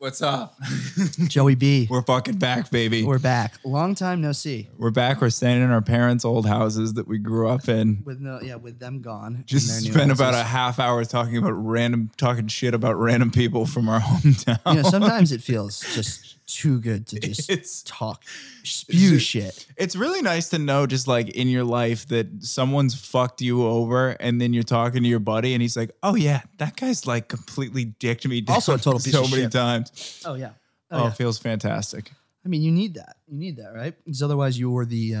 What's up? Joey B. We're fucking back, baby. We're back. Long time no see. We're back. We're staying in our parents' old houses that we grew up in. With them gone. Just spent about a half hour talking shit about random people from our hometown. You know, sometimes it feels just too good to just spew shit. It's really nice to know just like in your life that someone's fucked you over and then you're talking to your buddy and he's like, oh yeah, that guy's like completely dicked me down also a total piece so of many shit. Times. Oh yeah. It feels fantastic. I mean, you need that. You need that, right? Because otherwise you're the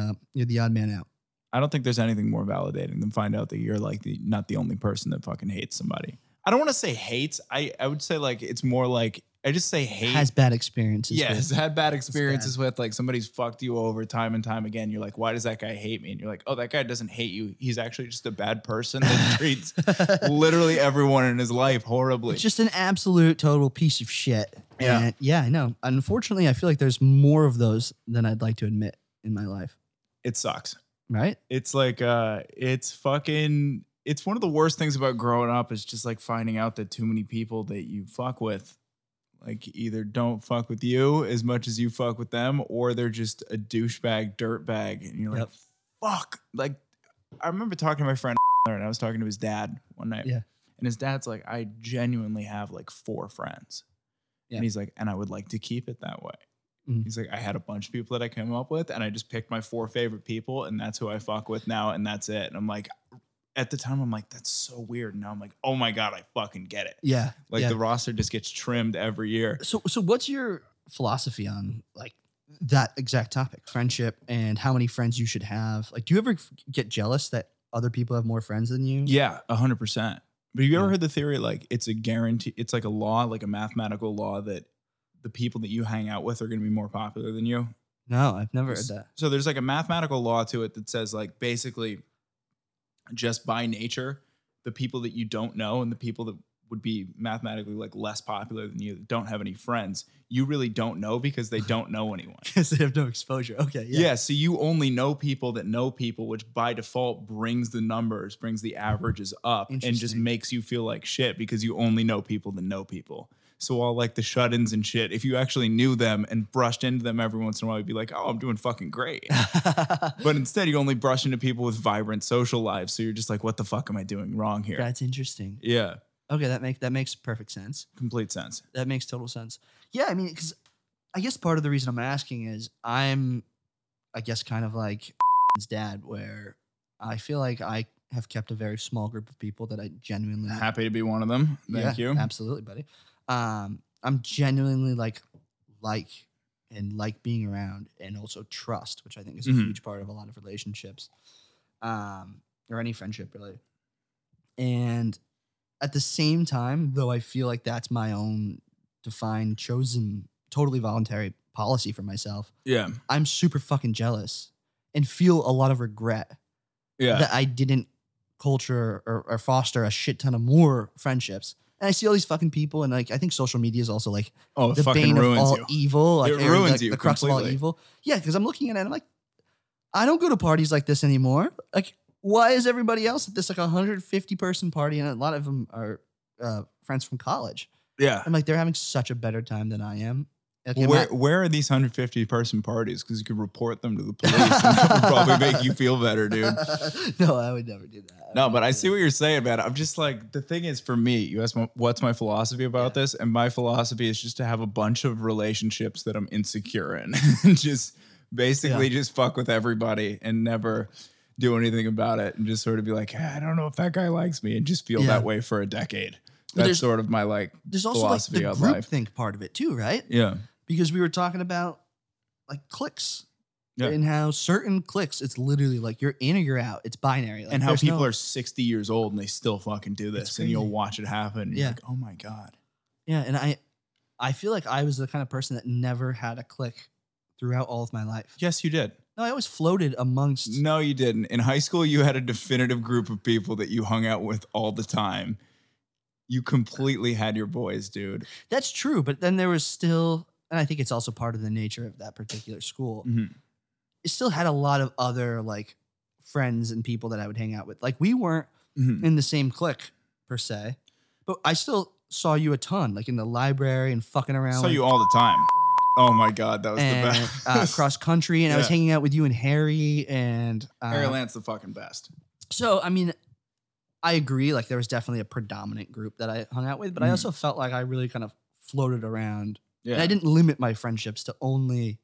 odd man out. I don't think there's anything more validating than find out that you're like not the only person that fucking hates somebody. I don't want to say hates. I would say like it's more like I just say hate. Has bad experiences. Yeah, has had bad experiences with like somebody's fucked you over time and time again. You're like, why does that guy hate me? And you're like, oh, that guy doesn't hate you. He's actually just a bad person that treats literally everyone in his life horribly. It's just an absolute total piece of shit. Yeah. And yeah, I know. Unfortunately, I feel like there's more of those than I'd like to admit in my life. It sucks. Right? It's like, it's one of the worst things about growing up is just like finding out that too many people that you fuck with like either don't fuck with you as much as you fuck with them, or they're just a douchebag, dirtbag, and you're like, fuck. Like, I remember talking to my friend, and I was talking to his dad one night, and his dad's like, I genuinely have like 4 friends, and he's like, and I would like to keep it that way. Mm-hmm. He's like, I had a bunch of people that I came up with, and I just picked my 4 favorite people, and that's who I fuck with now, and that's it. And I'm like. At the time, I'm like, that's so weird. And now I'm like, oh my God, I fucking get it. Yeah. Like the roster just gets trimmed every year. So what's your philosophy on like that exact topic, friendship and how many friends you should have? Like, do you ever get jealous that other people have more friends than you? Yeah, 100%. But have you ever heard the theory? Like it's a guarantee. It's like a law, like a mathematical law that the people that you hang out with are going to be more popular than you. No, I've never heard that. So there's like a mathematical law to it that says like basically just by nature, the people that you don't know and the people that would be mathematically like less popular than you that don't have any friends, you really don't know because they don't know anyone. Because they have no exposure. Okay. Yeah. Yeah. So you only know people that know people, which by default brings the averages up and just makes you feel like shit because you only know people that know people. So all like the shut-ins and shit, if you actually knew them and brushed into them every once in a while, you'd be like, oh, I'm doing fucking great. But instead, you only brush into people with vibrant social lives. So you're just like, what the fuck am I doing wrong here? That's interesting. Yeah. Okay, that makes perfect sense. Complete sense. That makes total sense. Yeah, I mean, because I guess part of the reason I'm asking is I guess, kind of like dad, where I feel like I have kept a very small group of people that I genuinely... Happy to be one of them. Thank you. Absolutely, buddy. I'm genuinely like being around and also trust, which I think is a huge part of a lot of relationships, or any friendship really. And at the same time, though, I feel like that's my own defined, chosen, totally voluntary policy for myself. Yeah. I'm super fucking jealous and feel a lot of regret that I didn't culture or foster a shit ton of more friendships. And I see all these fucking people, and like I think social media is also like the bane of all evil. Like, it ruins you. The crux of all evil. Yeah, because I'm looking at it, and I'm like, I don't go to parties like this anymore. Like, why is everybody else at this like 150 person party, and a lot of them are friends from college? Yeah, I'm like, they're having such a better time than I am. Okay, where are these 150 person parties? Because you could report them to the police and that would probably make you feel better, dude. No, I would never do that. No, but I see what you're saying, man. I'm just like, the thing is for me, you asked me what's my philosophy about this? And my philosophy is just to have a bunch of relationships that I'm insecure in and just basically just fuck with everybody and never do anything about it and just sort of be like, I don't know if that guy likes me and just feel that way for a decade. That's sort of my like philosophy of life. There's also like the groupthink part of it too, right? Yeah. Because we were talking about like cliques and how certain cliques, it's literally like you're in or you're out. It's binary. Like, and how people are 60 years old and they still fucking do this and you'll watch it happen. And you're like, oh my God. Yeah. And I feel like I was the kind of person that never had a clique throughout all of my life. Yes, you did. No, I always floated amongst. No, you didn't. In high school, you had a definitive group of people that you hung out with all the time. You completely had your boys, dude. That's true. But then there was still... And I think it's also part of the nature of that particular school. Mm-hmm. It still had a lot of other like friends and people that I would hang out with. Like we weren't in the same clique per se, but I still saw you a ton, like in the library and fucking around. Saw you all the time. Oh my God, that was the best. Cross country, and I was hanging out with you and Harry and Harry Lance, the fucking best. So I mean, I agree. Like there was definitely a predominant group that I hung out with, but I also felt like I really kind of floated around. Yeah. And I didn't limit my friendships to only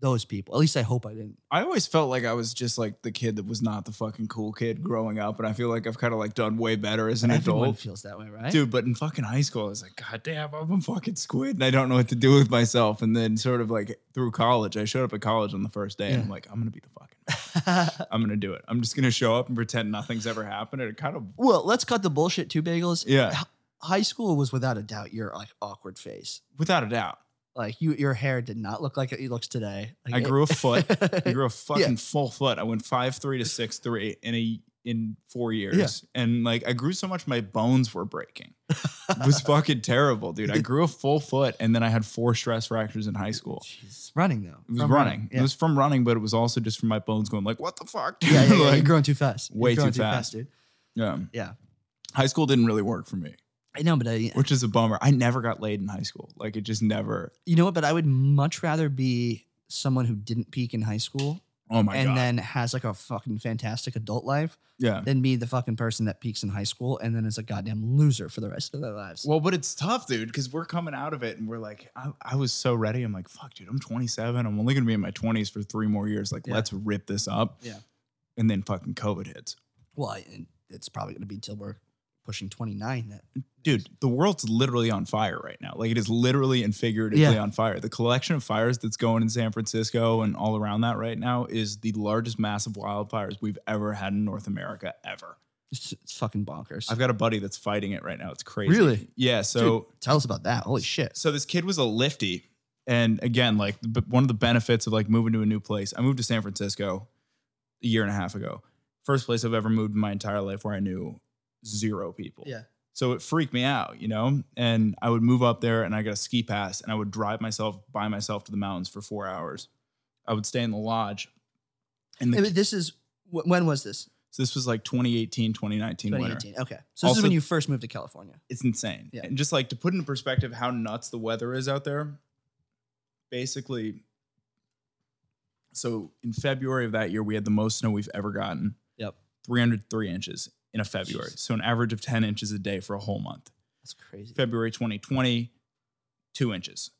those people. At least I hope I didn't. I always felt like I was just like the kid that was not the fucking cool kid growing up. And I feel like I've kind of like done way better as an adult. Everyone feels that way, right? Dude, but in fucking high school, I was like, God damn, I'm a fucking squid. And I don't know what to do with myself. And then sort of like through college, I showed up at college on the first day. Yeah. And I'm like, I'm going to be the fucking I'm going to do it. I'm just going to show up and pretend nothing's ever happened. And it kind of... Well, let's cut the bullshit too, Bagels. Yeah. High school was without a doubt your like awkward phase. Without a doubt. Like your hair did not look like it looks today. Like, I grew a foot. I grew a fucking full foot. I went 5'3" to 6'3" in 4 years. Yeah. And like I grew so much my bones were breaking. It was fucking terrible, dude. I grew a full foot and then I had 4 stress fractures in high school. Jeez. Running though. It was running. Yeah. It was from running, but it was also just from my bones going like, what the fuck, dude? Yeah, like, you're growing too fast. Way too fast, dude. Yeah. Yeah. High school didn't really work for me. I know, but which is a bummer. I never got laid in high school. Like it just never. You know what? But I would much rather be someone who didn't peak in high school. Oh my God. And then has like a fucking fantastic adult life. Yeah. Than be the fucking person that peaks in high school and then is a goddamn loser for the rest of their lives. Well, but it's tough, dude, because we're coming out of it and we're like, I was so ready. I'm like, fuck, dude, I'm 27. I'm only gonna be in my 20s for 3 more years. Like, let's rip this up. Yeah. And then fucking COVID hits. Well, it's probably gonna be till we're pushing 29. Dude, the world's literally on fire right now. Like it is literally and figuratively on fire. The collection of fires that's going in San Francisco and all around that right now is the largest massive wildfires we've ever had in North America ever. It's fucking bonkers. I've got a buddy that's fighting it right now. It's crazy. Really? Yeah. So dude, tell us about that. Holy shit. So this kid was a lifty. And again, like one of the benefits of like moving to a new place. I moved to San Francisco a year and a half ago. First place I've ever moved in my entire life where I knew 0 people. Yeah. So it freaked me out, you know? And I would move up there and I got a ski pass and I would drive by myself to the mountains for 4 hours. I would stay in the lodge. And when was this? So this was like 2018, 2019. 2018. Winter. Okay. So this is when you first moved to California. It's insane. Yeah. And just like to put into perspective how nuts the weather is out there, basically. So in February of that year, we had the most snow we've ever gotten. Yep. 303 inches. In February. Jeez. So an average of 10 inches a day for a whole month. That's crazy. February 2020, 2 inches.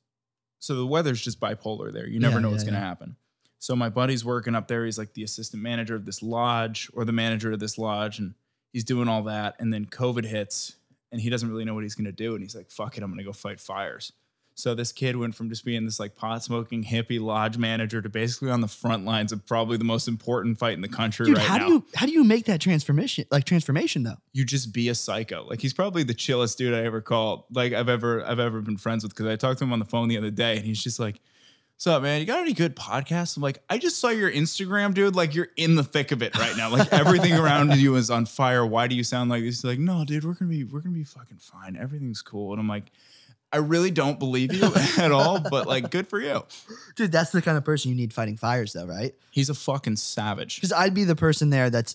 So the weather's just bipolar there. You never know what's going to happen. So my buddy's working up there. He's like the assistant manager of this lodge or the manager of this lodge. And he's doing all that. And then COVID hits and he doesn't really know what he's going to do. And he's like, fuck it, I'm going to go fight fires. So this kid went from just being this like pot smoking hippie lodge manager to basically on the front lines of probably the most important fight in the country. Dude, right now. How do you make that transformation though? You just be a psycho. Like he's probably the chillest dude I ever called. Like I've ever been friends with, because I talked to him on the phone the other day and he's just like, "What's up, man? You got any good podcasts?" I'm like, "I just saw your Instagram, dude. Like you're in the thick of it right now. Like everything around you is on fire. Why do you sound like this?" He's like, "No, dude, we're gonna be fucking fine. Everything's cool." And I'm like, I really don't believe you at all, but like, good for you. Dude, that's the kind of person you need fighting fires though, right? He's a fucking savage. Because I'd be the person that's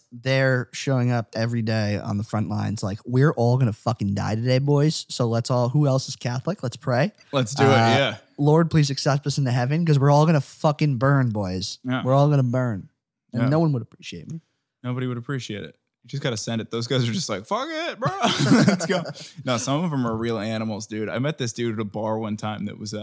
showing up every day on the front lines. Like, we're all going to fucking die today, boys. So who else is Catholic? Let's pray. Let's do it, yeah. Lord, please accept us into heaven because we're all going to fucking burn, boys. Yeah. We're all going to burn. And no one would appreciate me. Nobody would appreciate it. You just got to send it. Those guys are just like, fuck it, bro. Let's go. No, some of them are real animals, dude. I met this dude at a bar one time that was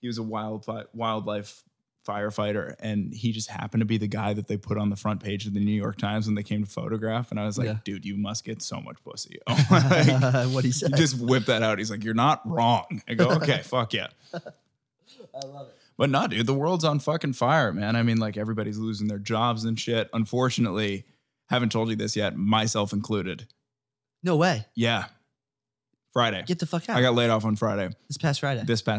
he was a wildlife firefighter. And he just happened to be the guy that they put on the front page of the New York Times when they came to photograph. And I was like, dude, you must get so much pussy. Oh, like, what'd he say? He just whipped that out. He's like, you're not wrong. I go, okay, fuck yeah. I love it. But no, dude, the world's on fucking fire, man. I mean, like everybody's losing their jobs and shit. Unfortunately, haven't told you this yet, myself included. No way. Yeah. Friday. Get the fuck out. I got laid off on Friday. This past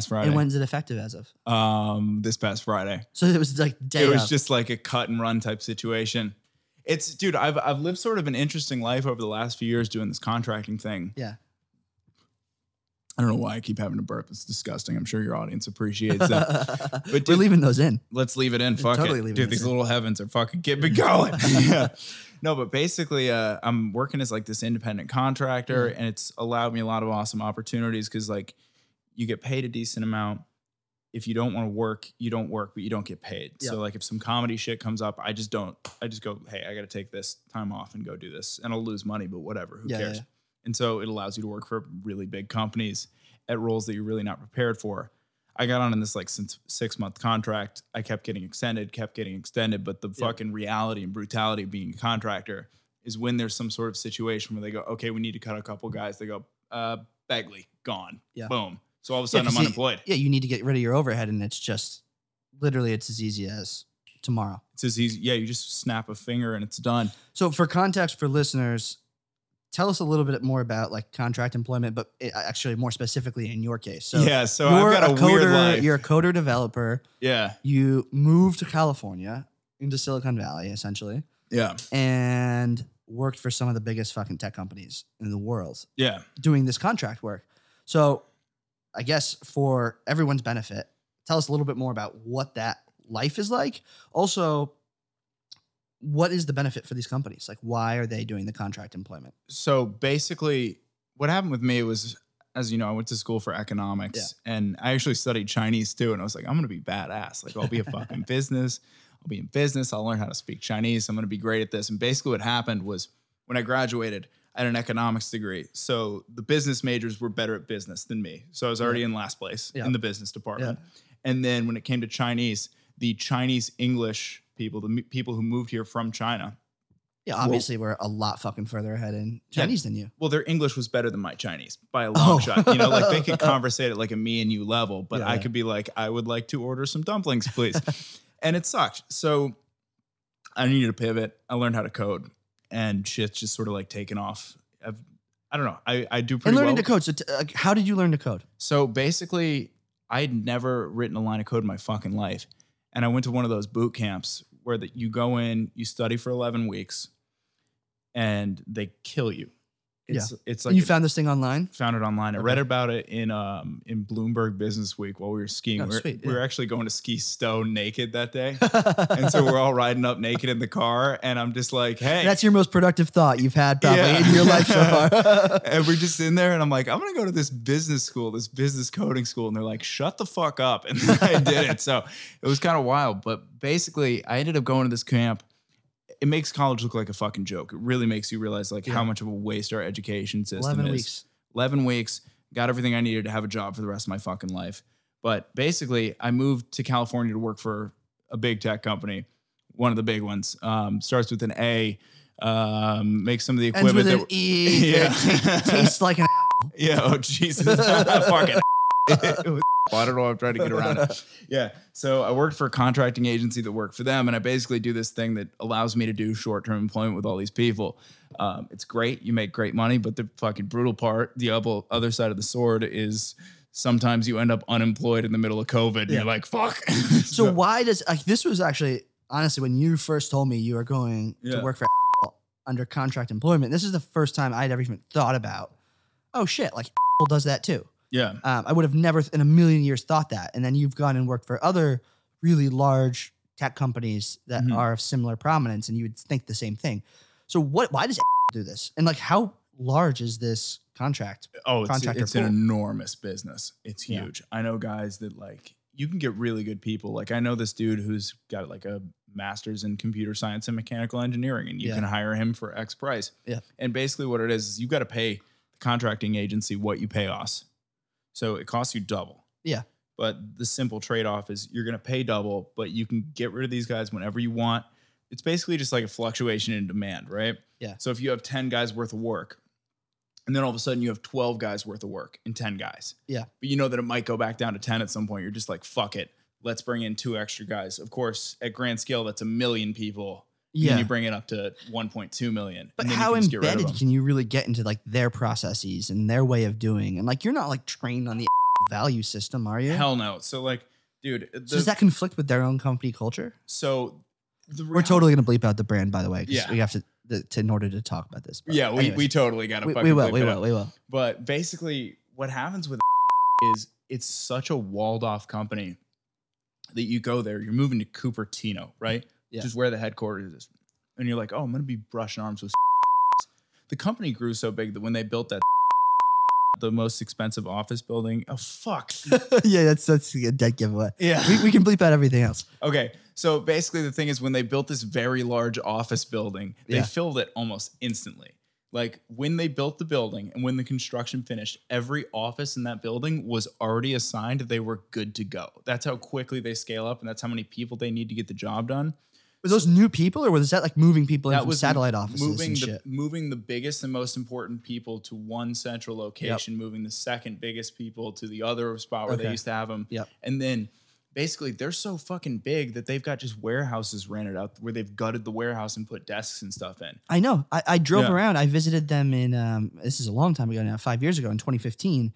Friday. And when's it effective as of? This past Friday. So it was like day. It was just like a cut and run type situation. It's, dude, I've lived sort of an interesting life over the last few years doing this contracting thing. Yeah. I don't know why I keep having to burp. It's disgusting. I'm sure your audience appreciates that. But dude, we're leaving those in. Let's leave it in. Fuck totally it. Dude, these in. Little heavens are fucking keep me going. Yeah. No, but basically I'm working as like this independent contractor and it's allowed me a lot of awesome opportunities because like you get paid a decent amount. If you don't want to work, you don't work, but you don't get paid. Yeah. So like if some comedy shit comes up, I just go, hey, I got to take this time off and go do this and I'll lose money, but whatever, who cares? Yeah. And so it allows you to work for really big companies at roles that you're really not prepared for. I got on in this like 6-month contract. I kept getting extended. But the fucking reality and brutality of being a contractor is when there's some sort of situation where they go, okay, we need to cut a couple guys. They go, Bagley, gone. Yeah. Boom. So all of a sudden I'm unemployed. Yeah, you need to get rid of your overhead and it's just literally it's as easy as tomorrow. It's as easy. Yeah, you just snap a finger and it's done. So for context for listeners, tell us a little bit more about like contract employment, but actually more specifically in your case. So I've got a weird life. You're a coder developer. Yeah. You moved to California into Silicon Valley, essentially. Yeah. And worked for some of the biggest fucking tech companies in the world. Yeah. Doing this contract work. So I guess for everyone's benefit, tell us a little bit more about what that life is like. Also, what is the benefit for these companies? Like, why are they doing the contract employment? So basically what happened with me was, as you know, I went to school for economics and I actually studied Chinese too. And I was like, I'm going to be badass. Like I'll be a fucking business. I'll be in business. I'll learn how to speak Chinese. I'm going to be great at this. And basically what happened was when I graduated, I had an economics degree. So the business majors were better at business than me. So I was already in last place in the business department. Yeah. And then when it came to Chinese, the Chinese English people, the people who moved here from China. Yeah, obviously we're a lot fucking further ahead in Chinese than you. Well, their English was better than my Chinese by a long shot. You know, like they could conversate at like a me and you level, but I could be like, I would like to order some dumplings, please. And it sucked. So I needed to pivot. I learned how to code and shit's just sort of like taken off. I don't know. I do pretty well. And learning to code. So how did you learn to code? So basically I had never written a line of code in my fucking life. And I went to one of those boot camps where that you go in, you study for 11 weeks, and they kill you. It's like and you found this thing online? Found it online. Okay. I read about it in Bloomberg Business Week while we were skiing. We were actually going to ski Stowe naked that day. And so we're all riding up naked in the car. And I'm just like, hey. That's your most productive thought you've had probably in your life so far. And we're just in there. And I'm like, I'm going to go to this business school, this business coding school. And they're like, shut the fuck up. And then I did it. So it was kind of wild. But basically, I ended up going to this camp. It makes college look like a fucking joke. It really makes you realize like how much of a waste our education system 11 is. 11 weeks. Got everything I needed to have a job for the rest of my fucking life. But basically, I moved to California to work for a big tech company, one of the big ones. Starts with an A. Makes some of the equipment ends with an E. Yeah. Tastes like an apple. Yeah. Oh Jesus. Fucking. I don't know. I'm trying to get around it. Yeah. So I worked for a contracting agency that worked for them. And I basically do this thing that allows me to do short-term employment with all these people. It's great. You make great money. But the fucking brutal part, the other side of the sword is sometimes you end up unemployed in the middle of COVID. And you're like, fuck. So why does this was actually, honestly, when you first told me you were going to work for under contract employment, this is the first time I'd ever even thought about, oh, shit, like does that too. Yeah. I would have never in a million years thought that. And then you've gone and worked for other really large tech companies that are of similar prominence and you would think the same thing. So why does do this? And like, how large is this contract? Oh, it's an enormous business. It's huge. Yeah. I know guys that like, you can get really good people. Like I know this dude who's got like a master's in computer science and mechanical engineering and you can hire him for X price. Yeah. And basically what it is you've got to pay the contracting agency what you pay us. So it costs you double. Yeah. But the simple trade-off is you're going to pay double, but you can get rid of these guys whenever you want. It's basically just like a fluctuation in demand, right? Yeah. So if you have 10 guys worth of work, and then all of a sudden you have 12 guys worth of work and 10 guys. Yeah. But you know that it might go back down to 10 at some point. You're just like, fuck it. Let's bring in 2 extra guys. Of course, at grand scale, that's 1 million people. Yeah. And then you bring it up to 1.2 million. But how embedded can you really get into like their processes and their way of doing? And like, you're not like trained on the value system, are you? Hell no. So like, dude. So does that conflict with their own company culture? So we're totally going to bleep out the brand, by the way. Yeah. We have to in order to talk about this. But yeah, we totally got to fucking bleep it out. We will. But basically what happens with is it's such a walled off company that you go there, you're moving to Cupertino, right? Yeah. Which is where the headquarters is. And you're like, oh, I'm going to be brushing arms with The company grew so big that when they built that the most expensive office building, oh, fuck. Yeah, that's a dead giveaway. Yeah. We can bleep out everything else. Okay. So basically the thing is when they built this very large office building, they filled it almost instantly. Like when they built the building and when the construction finished, every office in that building was already assigned. They were good to go. That's how quickly they scale up, and that's how many people they need to get the job done. Was those new people, or was that like moving people in from satellite offices and shit? Moving the biggest and most important people to one central location, moving the second biggest people to the other spot where they used to have them. Yep. And then basically they're so fucking big that they've got just warehouses rented out where they've gutted the warehouse and put desks and stuff in. I know. I drove around. I visited them in, this is a long time ago now, 5 years ago in 2015.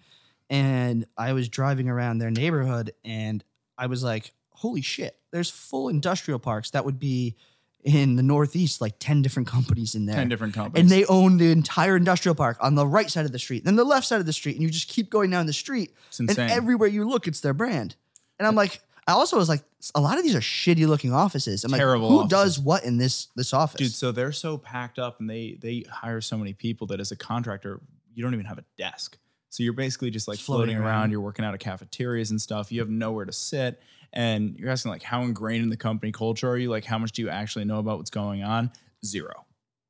And I was driving around their neighborhood and I was like, holy shit, there's full industrial parks that would be in the Northeast, like 10 different companies in there. 10 different companies. And they own the entire industrial park on the right side of the street, then the left side of the street, and you just keep going down the street. It's insane. And everywhere you look, it's their brand. And I'm like, I also was like, a lot of these are shitty looking offices. I'm terrible like, who offices. Does what in this office? Dude, so they're so packed up and they hire so many people that as a contractor, you don't even have a desk. So you're basically just like floating around. You're working out of cafeterias and stuff. You have nowhere to sit. And you're asking like, how ingrained in the company culture are you? Like, how much do you actually know about what's going on? Zero.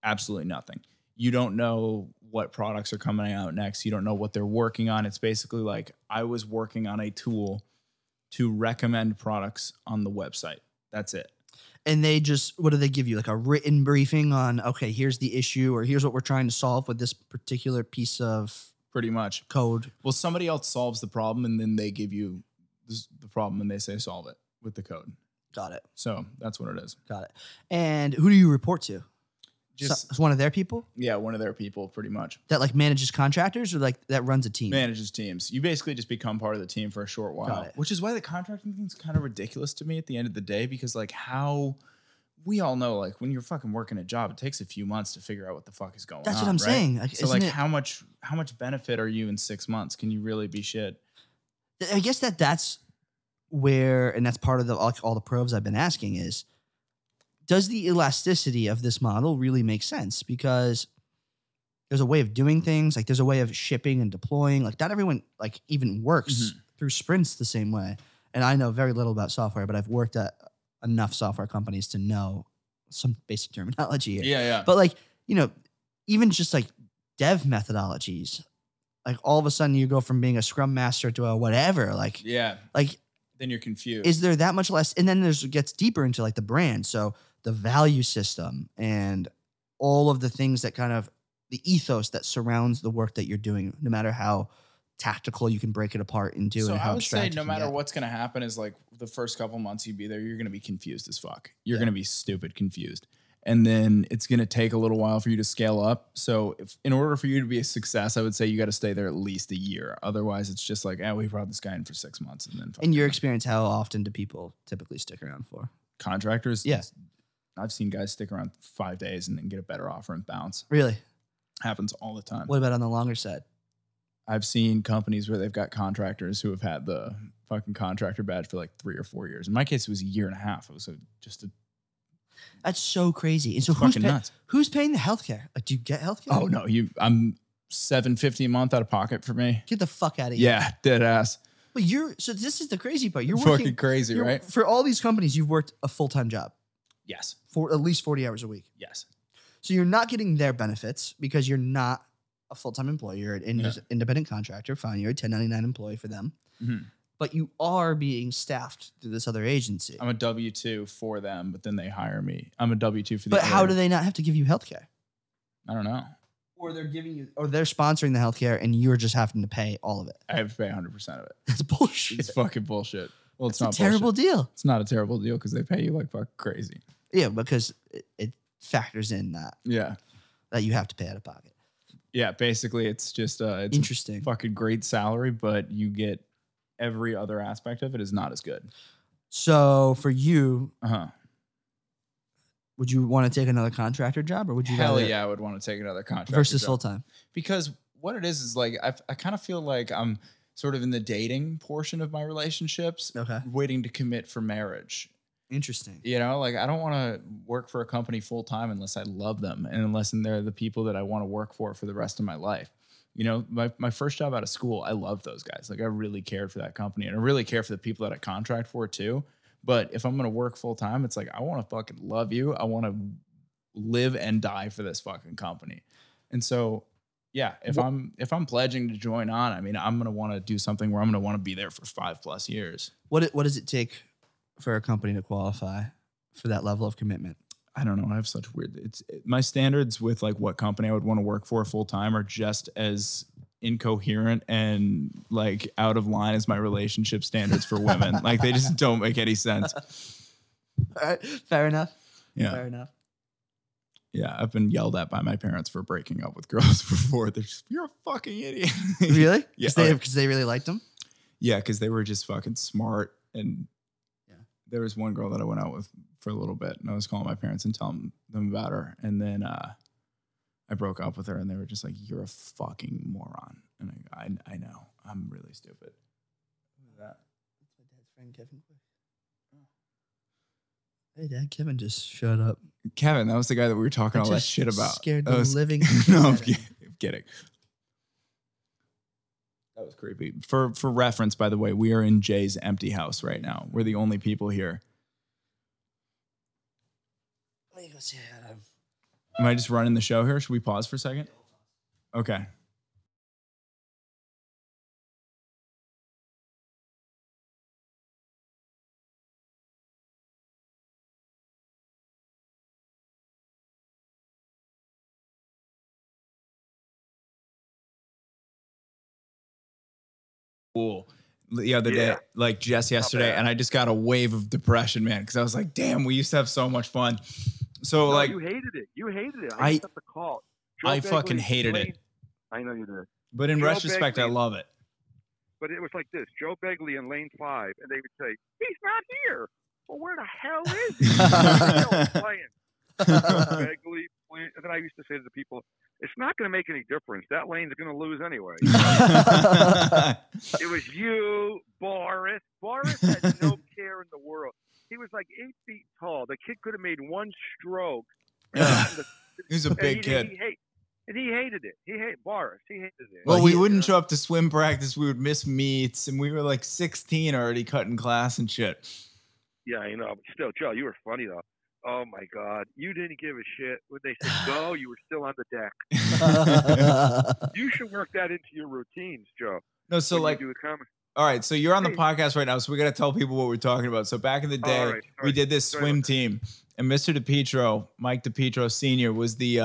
Absolutely nothing. You don't know what products are coming out next. You don't know what they're working on. It's basically like I was working on a tool to recommend products on the website. That's it. And they just, what do they give you? Like a written briefing on, okay, here's the issue or here's what we're trying to solve with this particular piece of pretty much code. Well, somebody else solves the problem and then they give you the problem and they say solve it with the code. Got it. So that's what it is. Got it. And who do you report to? Just one of their people? Yeah, one of their people pretty much. That like manages contractors or like that runs a team? Manages teams. You basically just become part of the team for a short while. Got it. Which is why the contracting thing's kind of ridiculous to me at the end of the day because like how... We all know, like, when you're fucking working a job, it takes a few months to figure out what the fuck is going on. That's what I'm saying. Like, so, like, how much benefit are you in 6 months? Can you really be shit? I guess that's where, and that's part of the all the probes I've been asking is, does the elasticity of this model really make sense? Because there's a way of doing things. Like, there's a way of shipping and deploying. Like, not everyone, like, even works through sprints the same way. And I know very little about software, but I've worked at enough software companies to know some basic terminology here. Yeah, yeah. But like, you know, even just like dev methodologies, like all of a sudden you go from being a scrum master to a whatever, like, yeah, like then you're confused. Is there that much less? And then it gets deeper into like the brand. So the value system and all of the things that kind of the ethos that surrounds the work that you're doing, no matter how tactical you can break it apart into. So and how I would say no matter what's going to happen is like the first couple months you'd be there, you're going to be confused as fuck. You're going to be stupid confused. And then it's going to take a little while for you to scale up. So if, in order for you to be a success, I would say you got to stay there at least a year. Otherwise it's just like, we brought this guy in for 6 months. And then in your experience, how often do people typically stick around for? Contractors? Yeah. I've seen guys stick around 5 days and then get a better offer and bounce. Really? Happens all the time. What about on the longer side? I've seen companies where they've got contractors who have had the fucking contractor badge for like 3 or 4 years. In my case, it was a year and a half. It was just That's so crazy. And so who's paying the healthcare? Like, do you get healthcare? Oh no, I'm $750 a month out of pocket for me. Get the fuck out of here. Yeah, dead ass. But so this is the crazy part. You're working fucking crazy, right? For all these companies, you've worked a full-time job. Yes. For at least 40 hours a week. Yes. So you're not getting their benefits because you're not a full-time employee, you're an independent contractor, fine, you're a 1099 employee for them, but you are being staffed through this other agency. I'm a W-2 for them, but then they hire me. I'm a W-2 for the But how do they not have to give you healthcare? I don't know. Or they're giving you, or they're sponsoring the healthcare and you're just having to pay all of it. I have to pay 100% of it. That's bullshit. It's fucking bullshit. Well, it's not a terrible deal. It's not a terrible deal because they pay you like fuck crazy. Yeah, because it factors in that you have to pay out of pocket. Yeah, basically it's just it's interesting. A fucking great salary, but you get every other aspect of it is not as good. So for you, would you want to take another contractor job or would you? Hell yeah, I would want to take another contractor job. Versus full time. Because what it is like I kind of feel like I'm sort of in the dating portion of my relationships, waiting to commit for marriage. Interesting. You know, like I don't want to work for a company full time unless I love them and unless they're the people that I want to work for the rest of my life. You know, my first job out of school, I loved those guys. Like I really cared for that company and I really care for the people that I contract for too. But if I'm going to work full time, it's like, I want to fucking love you. I want to live and die for this fucking company. And so, yeah, if I'm pledging to join on, I mean, I'm going to want to do something where I'm going to want to be there for 5+ years. What does it take for a company to qualify for that level of commitment? I don't know. I have such weird... my standards with like what company I would want to work for full-time are just as incoherent and like out of line as my relationship standards for women. Like they just don't make any sense. All right. Fair enough. Yeah. Fair enough. Yeah. I've been yelled at by my parents for breaking up with girls before. They're just, you're a fucking idiot. Really? Yeah. Because they really liked them? Yeah. Because they were just fucking smart and... There was one girl that I went out with for a little bit, and I was calling my parents and telling them about her. And then I broke up with her, and they were just like, "You're a fucking moron." And I know I'm really stupid. Look at that. That's my dad's friend Kevin. Oh. Hey, Dad, Kevin just showed up. Kevin, that was the guy that we were talking all that shit about. Scared the living. No, I'm kidding. That was creepy. For reference, by the way, we are in Jay's empty house right now. We're the only people here. Let me go see Adam. Am I just running the show here? Should we pause for a second? Okay. The other day, like just yesterday, and I just got a wave of depression, man, because I was like, damn, we used to have so much fun. So no, like you hated it. I used to have to call. I fucking hated it. I know you did. But in retrospect, I love it. But it was like this: Joe Begley in lane 5, and they would say, "He's not here." Well, where the hell is he? Where's Joe playing? Begley, and then I used to say to the people, it's not going to make any difference. That lane's going to lose anyway. It was you, Boris. Boris had no care in the world. He was like 8 feet tall. The kid could have made one stroke. He's a big kid. He hated it. He hated Boris. He hated it. Well, we wouldn't show up to swim practice. We would miss meets. And we were like 16 already cutting class and shit. Yeah, I know. But still, Joe, you were funny, though. Oh, my God. You didn't give a shit. When they said go, you were still on the deck. You should work that into your routines, Joe. No, so like, all right, so you're on the podcast right now, so we got to tell people what we're talking about. So back in the day, we did this swim team, and Mr. DiPietro, Mike DiPietro Sr., was the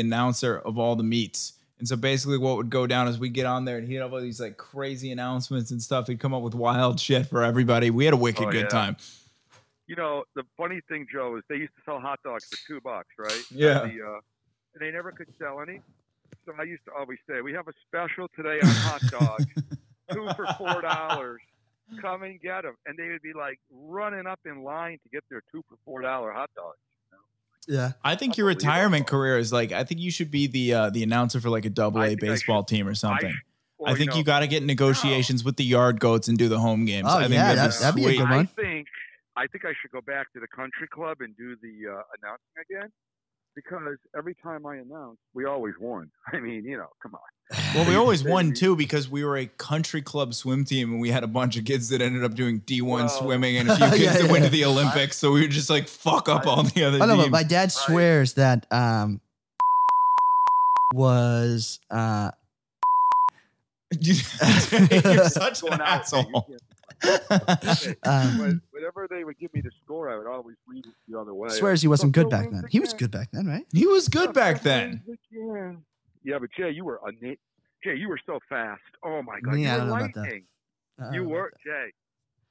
announcer of all the meets. And so basically what would go down is we'd get on there, and he'd have all these like crazy announcements and stuff. He'd come up with wild shit for everybody. We had a wicked good time. You know, the funny thing, Joe, is they used to sell hot dogs for $2, right? Yeah. And they never could sell any. So I used to always say, we have a special today on hot dogs, 2 for $4. Come and get them. And they would be like running up in line to get their 2 for $4 hot dogs. You know? Yeah. I think your retirement career is like, I think you should be the announcer for like a AA baseball team or something. I think you got to get negotiations with the Yard Goats and do the home games. Oh, I think that'd be a good one. I think I should go back to the country club and do the announcing again, because every time I announce, we always won. I mean, you know, come on. Well, we always won, too, because we were a country club swim team, and we had a bunch of kids that ended up doing D1 swimming and a few kids that went to the Olympics. So we were just like, fuck up all the other teams. But my dad swears that was... You're such an asshole. Whenever they would give me the score, I would always read it the other way. Swears he wasn't good back then. He was good back then, right? He was good back then. Yeah, but Jay, you were so fast. Oh my God, yeah, I don't know about that. You were Jay.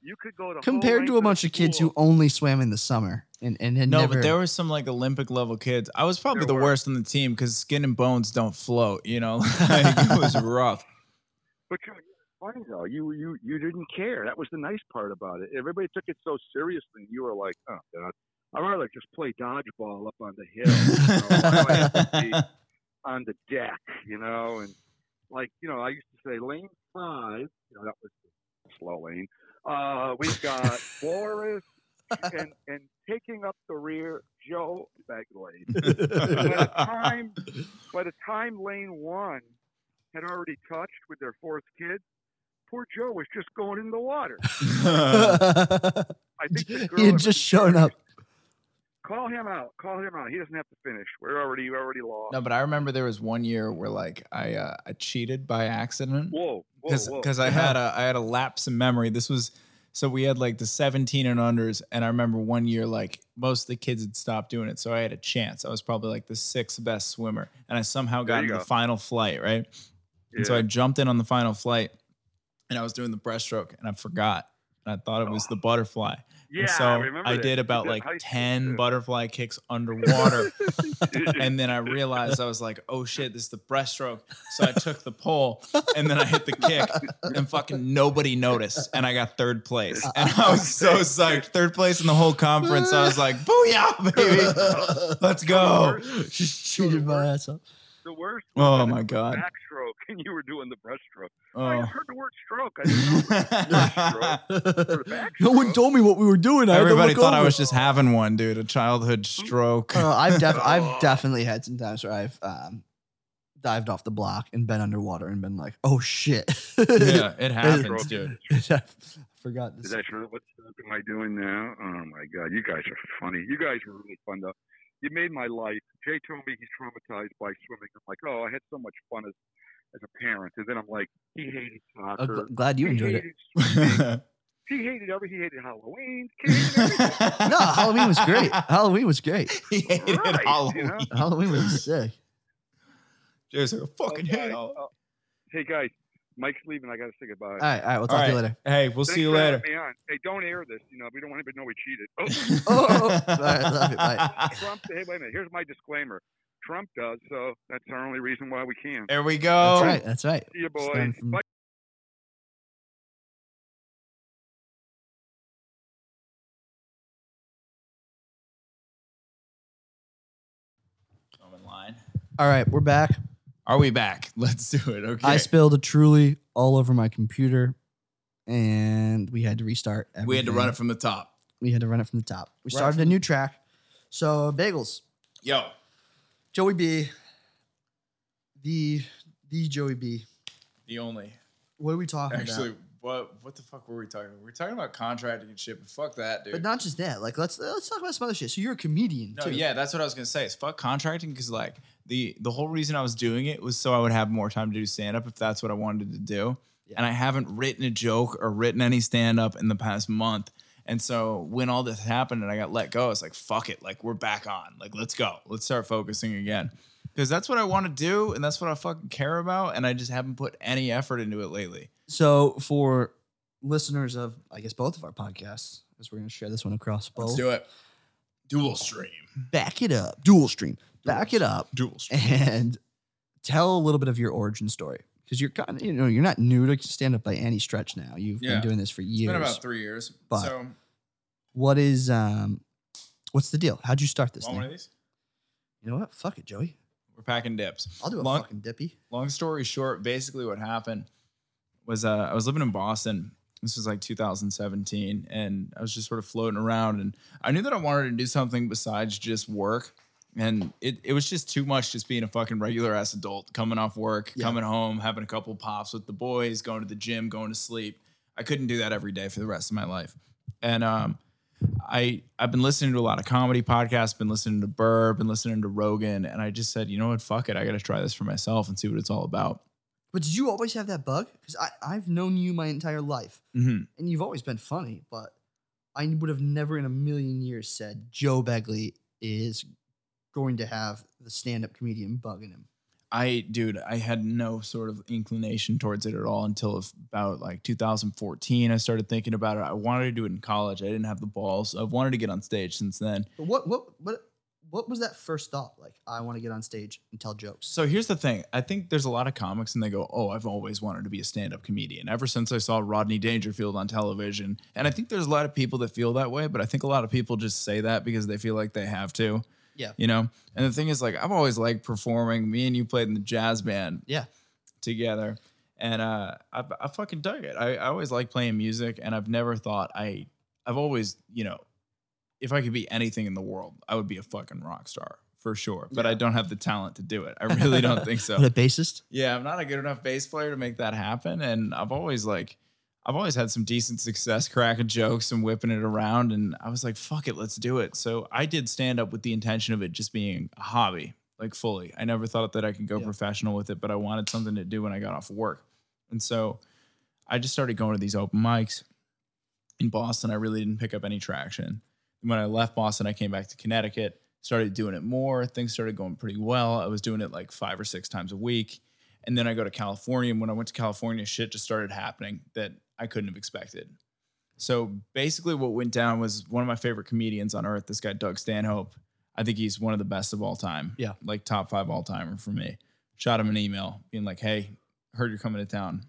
You could go to compared to a bunch of kids who only swam in the summer and had never. No, but there were some like Olympic level kids. I was probably the worst on the team because skin and bones don't float. You know, it was rough. But you're funny though, you didn't care. That was the nice part about it. Everybody took it so seriously. You were like, oh God, I'd rather just play dodgeball up on the hill, you know? I have to be on the deck, you know. And Like, you know, I used to say lane 5, you know, that was a slow lane. We've got Boris and taking up the rear Joe Bag Lane. By the time lane 1 had already touched with their fourth kid, poor Joe was just going in the water. I think the girl he had just shown up. Call him out. He doesn't have to finish. We're already lost. No, but I remember there was one year where like I cheated by accident. Because I had a lapse in memory. So we had like the 17 and unders, and I remember one year like most of the kids had stopped doing it, so I had a chance. I was probably like the 6th best swimmer, and I somehow got in the final flight, right? Yeah. And so I jumped in on the final flight, and I was doing the breaststroke, and I forgot. I thought it was the butterfly. Yeah, and so I did about like 10 butterfly kicks underwater. And then I realized I was like, oh shit, this is the breaststroke. So I took the pole and then I hit the kick and fucking nobody noticed. And I got 3rd place. And I was so psyched. 3rd place in the whole conference. I was like, booyah, baby. Let's go. Just cheated my ass up. The worst. Oh my God! Backstroke, and you were doing the breaststroke. Oh. I heard the word stroke. I didn't know stroke. No one told me what we were doing. Everybody thought I was just having one, dude. A childhood stroke. I've definitely had some times where I've dived off the block and been underwater and been like, "Oh shit!" Yeah, it happens, dude. I forgot this. Is that true? What am I doing now? Oh my God! You guys are funny. You guys were really fun though. You made my life. Jay told me he's traumatized by swimming. I'm like, oh, I had so much fun as a parent. And then I'm like, he hated soccer. Glad you enjoyed it. He hated Halloween. He hated everything. No, Halloween was great. He hated Halloween. You know? Halloween was sick. Jay's like, fucking hate. Hey, guys. Mike's leaving. I got to say goodbye. All right. We'll talk to you later. Hey, we'll see you later. Hey, don't air this. You know, we don't want anybody to know we cheated. Oh. All right, love it, Mike. Trump, hey, wait a minute. Here's my disclaimer. Trump does, so that's our only reason why we can. There we go. That's right. See you, boys. Bye. I'm in line. All right, we're back. Are we back? Let's do it. Okay. I spilled a Truly all over my computer, and we had to restart everything. We had to run it from the top. We started a new track. So, bagels. Yo. Joey B. The Joey B. The only. What are we talking about? Actually, what the fuck were we talking about? We were talking about contracting and shit, but fuck that, dude. But not just that. Like, let's talk about some other shit. So, you're a comedian, too. Yeah, that's what I was going to say. Is fuck contracting, because, like, the whole reason I was doing it was so I would have more time to do stand-up if that's what I wanted to do. Yeah. And I haven't written a joke or written any stand-up in the past month. And so when all this happened and I got let go, it's like, fuck it. Like, we're back on. Like, let's go. Let's start focusing again. Because that's what I want to do, and that's what I fucking care about, and I just haven't put any effort into it lately. So for listeners of, I guess, both of our podcasts, because we're going to share this one across both. Let's do it. Dual stream. Back it up. And tell a little bit of your origin story, because you're kind of, you know, you're not new to stand up by any stretch now. You've been doing this for years. It's been about 3 years. But so what is what's the deal? How'd you start this? One of these? You know what? Fuck it, Joey. We're packing dips. I'll do a fucking dippy. Long story short, basically what happened was I was living in Boston. This was like 2017, and I was just sort of floating around, and I knew that I wanted to do something besides just work. And it was just too much just being a fucking regular ass adult, coming off work, coming home, having a couple pops with the boys, going to the gym, going to sleep. I couldn't do that every day for the rest of my life. And I've been listening to a lot of comedy podcasts, been listening to Burr, been listening to Rogan. And I just said, you know what, fuck it. I got to try this for myself and see what it's all about. But did you always have that bug? Because I've known you my entire life. Mm-hmm. And you've always been funny, but I would have never in a million years said Joe Begley is going to have the stand-up comedian bugging him. I had no sort of inclination towards it at all until about like 2014. I started thinking about it. I wanted to do it in college. I didn't have the balls. I've wanted to get on stage since then. But what was that first thought? Like, I want to get on stage and tell jokes. So here's the thing. I think there's a lot of comics and they go, oh, I've always wanted to be a stand-up comedian ever since I saw Rodney Dangerfield on television. And I think there's a lot of people that feel that way, but I think a lot of people just say that because they feel like they have to. Yeah. You know, and the thing is, like, I've always liked performing. Me and you played in the jazz band. Yeah. together. And I fucking dug it. I always like playing music, and I've never thought I've always, you know, if I could be anything in the world, I would be a fucking rock star for sure. But yeah. I don't have the talent to do it. I really don't think so. What, a bassist? Yeah, I'm not a good enough bass player to make that happen. And I've always had some decent success cracking jokes and whipping it around. And I was like, fuck it, let's do it. So I did stand up with the intention of it just being a hobby, like fully. I never thought that I could go professional with it, but I wanted something to do when I got off work. And so I just started going to these open mics. In Boston, I really didn't pick up any traction. And when I left Boston, I came back to Connecticut, started doing it more. Things started going pretty well. I was doing it like 5 or 6 times a week. And then I go to California. And when I went to California, shit just started happening that I couldn't have expected. So basically what went down was one of my favorite comedians on earth, this guy, Doug Stanhope. I think he's one of the best of all time. Yeah. Like top 5 all timer for me. Shot him an email being like, hey, heard you're coming to town.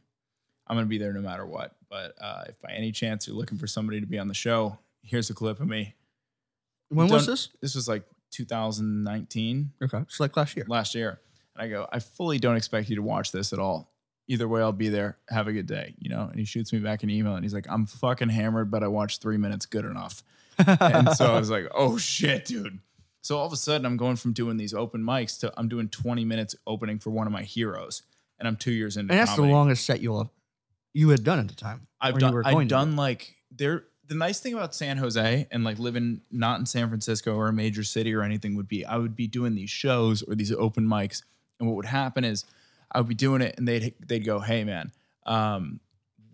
I'm going to be there no matter what. But if by any chance you're looking for somebody to be on the show, here's a clip of me. When was this? This was like 2019. Okay. So like last year. Last year. And I go, I fully don't expect you to watch this at all. Either way, I'll be there. Have a good day. You know? And he shoots me back an email and he's like, I'm fucking hammered, but I watched 3 minutes. Good enough. And so I was like, oh shit, dude. So all of a sudden I'm going from doing these open mics to I'm doing 20 minutes opening for one of my heroes. And I'm 2 years into comedy. And that's the longest set you had done at the time. I've done like there. The nice thing about San Jose and like living not in San Francisco or a major city or anything would be I would be doing these shows or these open mics. And what would happen is I would be doing it and they'd go, hey man,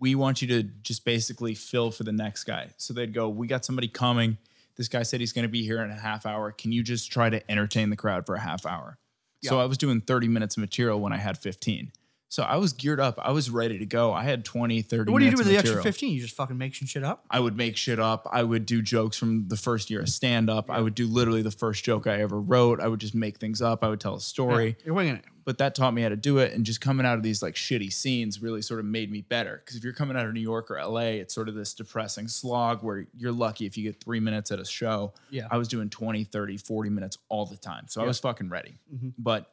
we want you to just basically fill for the next guy. So they'd go, we got somebody coming. This guy said he's going to be here in a half hour. Can you just try to entertain the crowd for a half hour? Yeah. So I was doing 30 minutes of material when I had 15. So I was geared up. I was ready to go. I had 20, 30 minutes. What do you do with the extra 15? You just fucking make some shit up? I would make shit up. I would do jokes from the first year of stand-up. Yeah. I would do literally the first joke I ever wrote. I would just make things up. I would tell a story. Yeah, you're winging it. But that taught me how to do it. And just coming out of these like shitty scenes really sort of made me better. Because if you're coming out of New York or LA, it's sort of this depressing slog where you're lucky if you get 3 minutes at a show. Yeah. I was doing 20, 30, 40 minutes all the time. So I was fucking ready. Mm-hmm. But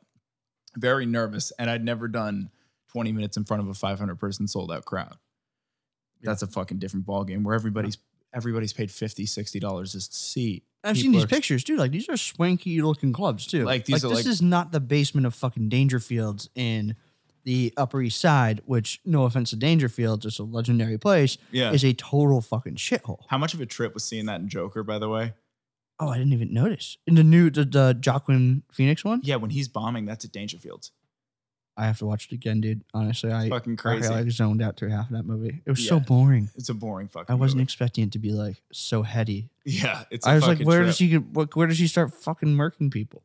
very nervous. And I'd never done 20 minutes in front of a 500-person sold-out crowd. Yeah. That's a fucking different ballgame where everybody's paid $50, $60 a seat. I've seen these pictures, dude. Like, these are swanky-looking clubs, too. Like, these are this is not the basement of fucking Dangerfields in the Upper East Side, which, no offense to Dangerfields, it's a legendary place, is a total fucking shithole. How much of a trip was seeing that in Joker, by the way? Oh, I didn't even notice. In the new, the Joaquin Phoenix one? Yeah, when he's bombing, that's at Dangerfields. I have to watch it again, dude. Honestly, it's fucking crazy. I zoned out through half of that movie. It was so boring. It's a boring fucking movie. I wasn't expecting it to be like so heady. Yeah, it's a I was fucking like, where trip. Where does he start fucking murking people?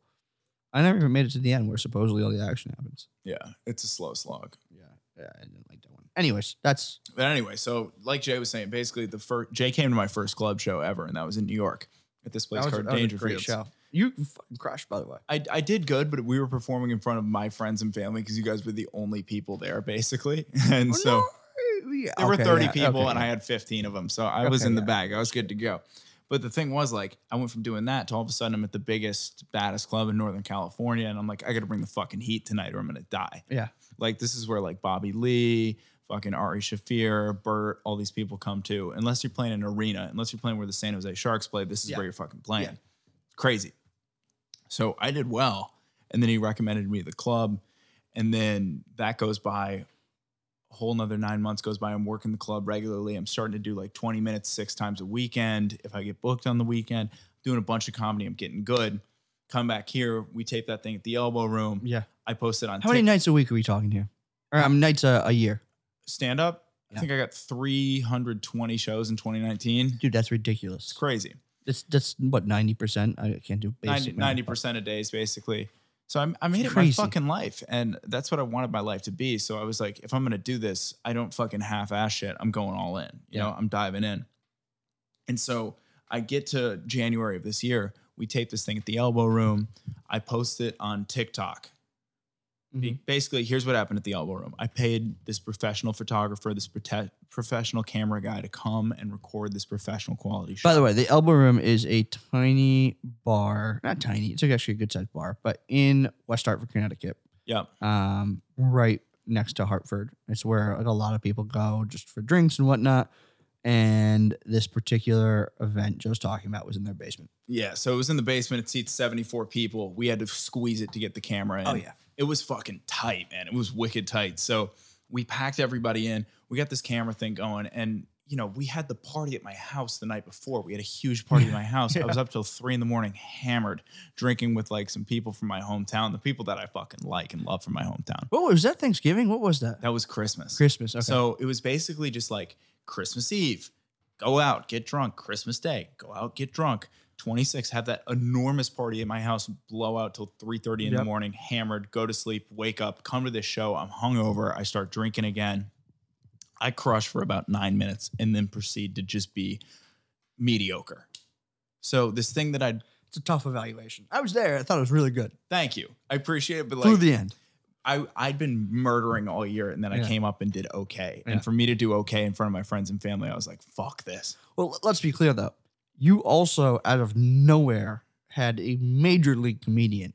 I never even made it to the end where supposedly all the action happens. Yeah, it's a slow slog. Yeah, I didn't like that one. But anyway, so like Jay was saying, basically Jay came to my first club show ever, and that was in New York at this place called Dangerfields. That was a great show. You fucking crushed, by the way. I did good, but we were performing in front of my friends and family because you guys were the only people there, basically. And there were 30 people and I had 15 of them. So I was in the bag. I was good to go. But the thing was, like, I went from doing that to all of a sudden I'm at the biggest, baddest club in Northern California. And I'm like, I got to bring the fucking heat tonight or I'm going to die. Yeah. Like, this is where, like, Bobby Lee, fucking Ari Shaffir, Burt, all these people come to. Unless you're playing an arena, unless you're playing where the San Jose Sharks play, this is where you're fucking playing. Yeah. Crazy. So I did well. And then he recommended me the club. And then that goes by. A whole nother 9 months goes by. I'm working the club regularly. I'm starting to do like 20 minutes, 6 times a weekend. If I get booked on the weekend, doing a bunch of comedy, I'm getting good. Come back here. We tape that thing at the Elbow Room. Yeah. I post it on How many nights a week are we talking here? Or nights a year? Stand up? Yeah. I think I got 320 shows in 2019. Dude, that's ridiculous. It's crazy. That's what, 90%? I can't do basic 90% of days, basically. So I made it my fucking life. And that's what I wanted my life to be. So I was like, if I'm going to do this, I don't fucking half-ass shit. I'm going all in. You know, I'm diving in. And so I get to January of this year. We tape this thing at the Elbow Room. I post it on TikTok. Mm-hmm. Basically, here's what happened at the Elbow Room. I paid this professional photographer, this professional camera guy to come and record this professional quality show. By the way, the Elbow Room is a tiny bar. Not tiny. It's actually a good-sized bar, but in West Hartford, Connecticut. Yeah. Right next to Hartford. It's where like a lot of people go just for drinks and whatnot. And this particular event Joe's talking about was in their basement. Yeah, so it was in the basement. It seats 74 people. We had to squeeze it to get the camera in. Oh, yeah. It was fucking tight, man. It was wicked tight. So we packed everybody in. We got this camera thing going. And, you know, we had the party at my house the night before. We had a huge party at my house. Yeah. I was up till 3 a.m, hammered, drinking with like some people from my hometown, the people that I fucking like and love from my hometown. Oh, was that Thanksgiving? What was that? That was Christmas. Christmas, okay. So it was basically just like, Christmas Eve, go out, get drunk. Christmas Day, go out, get drunk. 26, have that enormous party at my house, blow out till 3:30 in the morning, hammered, go to sleep, wake up, come to this show. I'm hungover. I start drinking again. I crush for about 9 minutes and then proceed to just be mediocre. So this thing that it's a tough evaluation. I was there. I thought it was really good. Thank you. I appreciate it. But like through the end. I'd been murdering all year, and then I came up and did okay. Yeah. And for me to do okay in front of my friends and family, I was like, fuck this. Well, let's be clear, though. You also, out of nowhere, had a major league comedian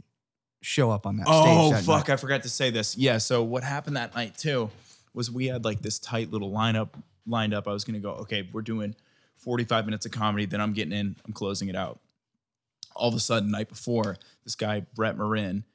show up on that stage. Oh, fuck. Night. I forgot to say this. Yeah, so what happened that night, too, was we had, like, this tight little lineup lined up. I was going to go, okay, we're doing 45 minutes of comedy. Then I'm getting in. I'm closing it out. All of a sudden, night before, this guy, Brent Marin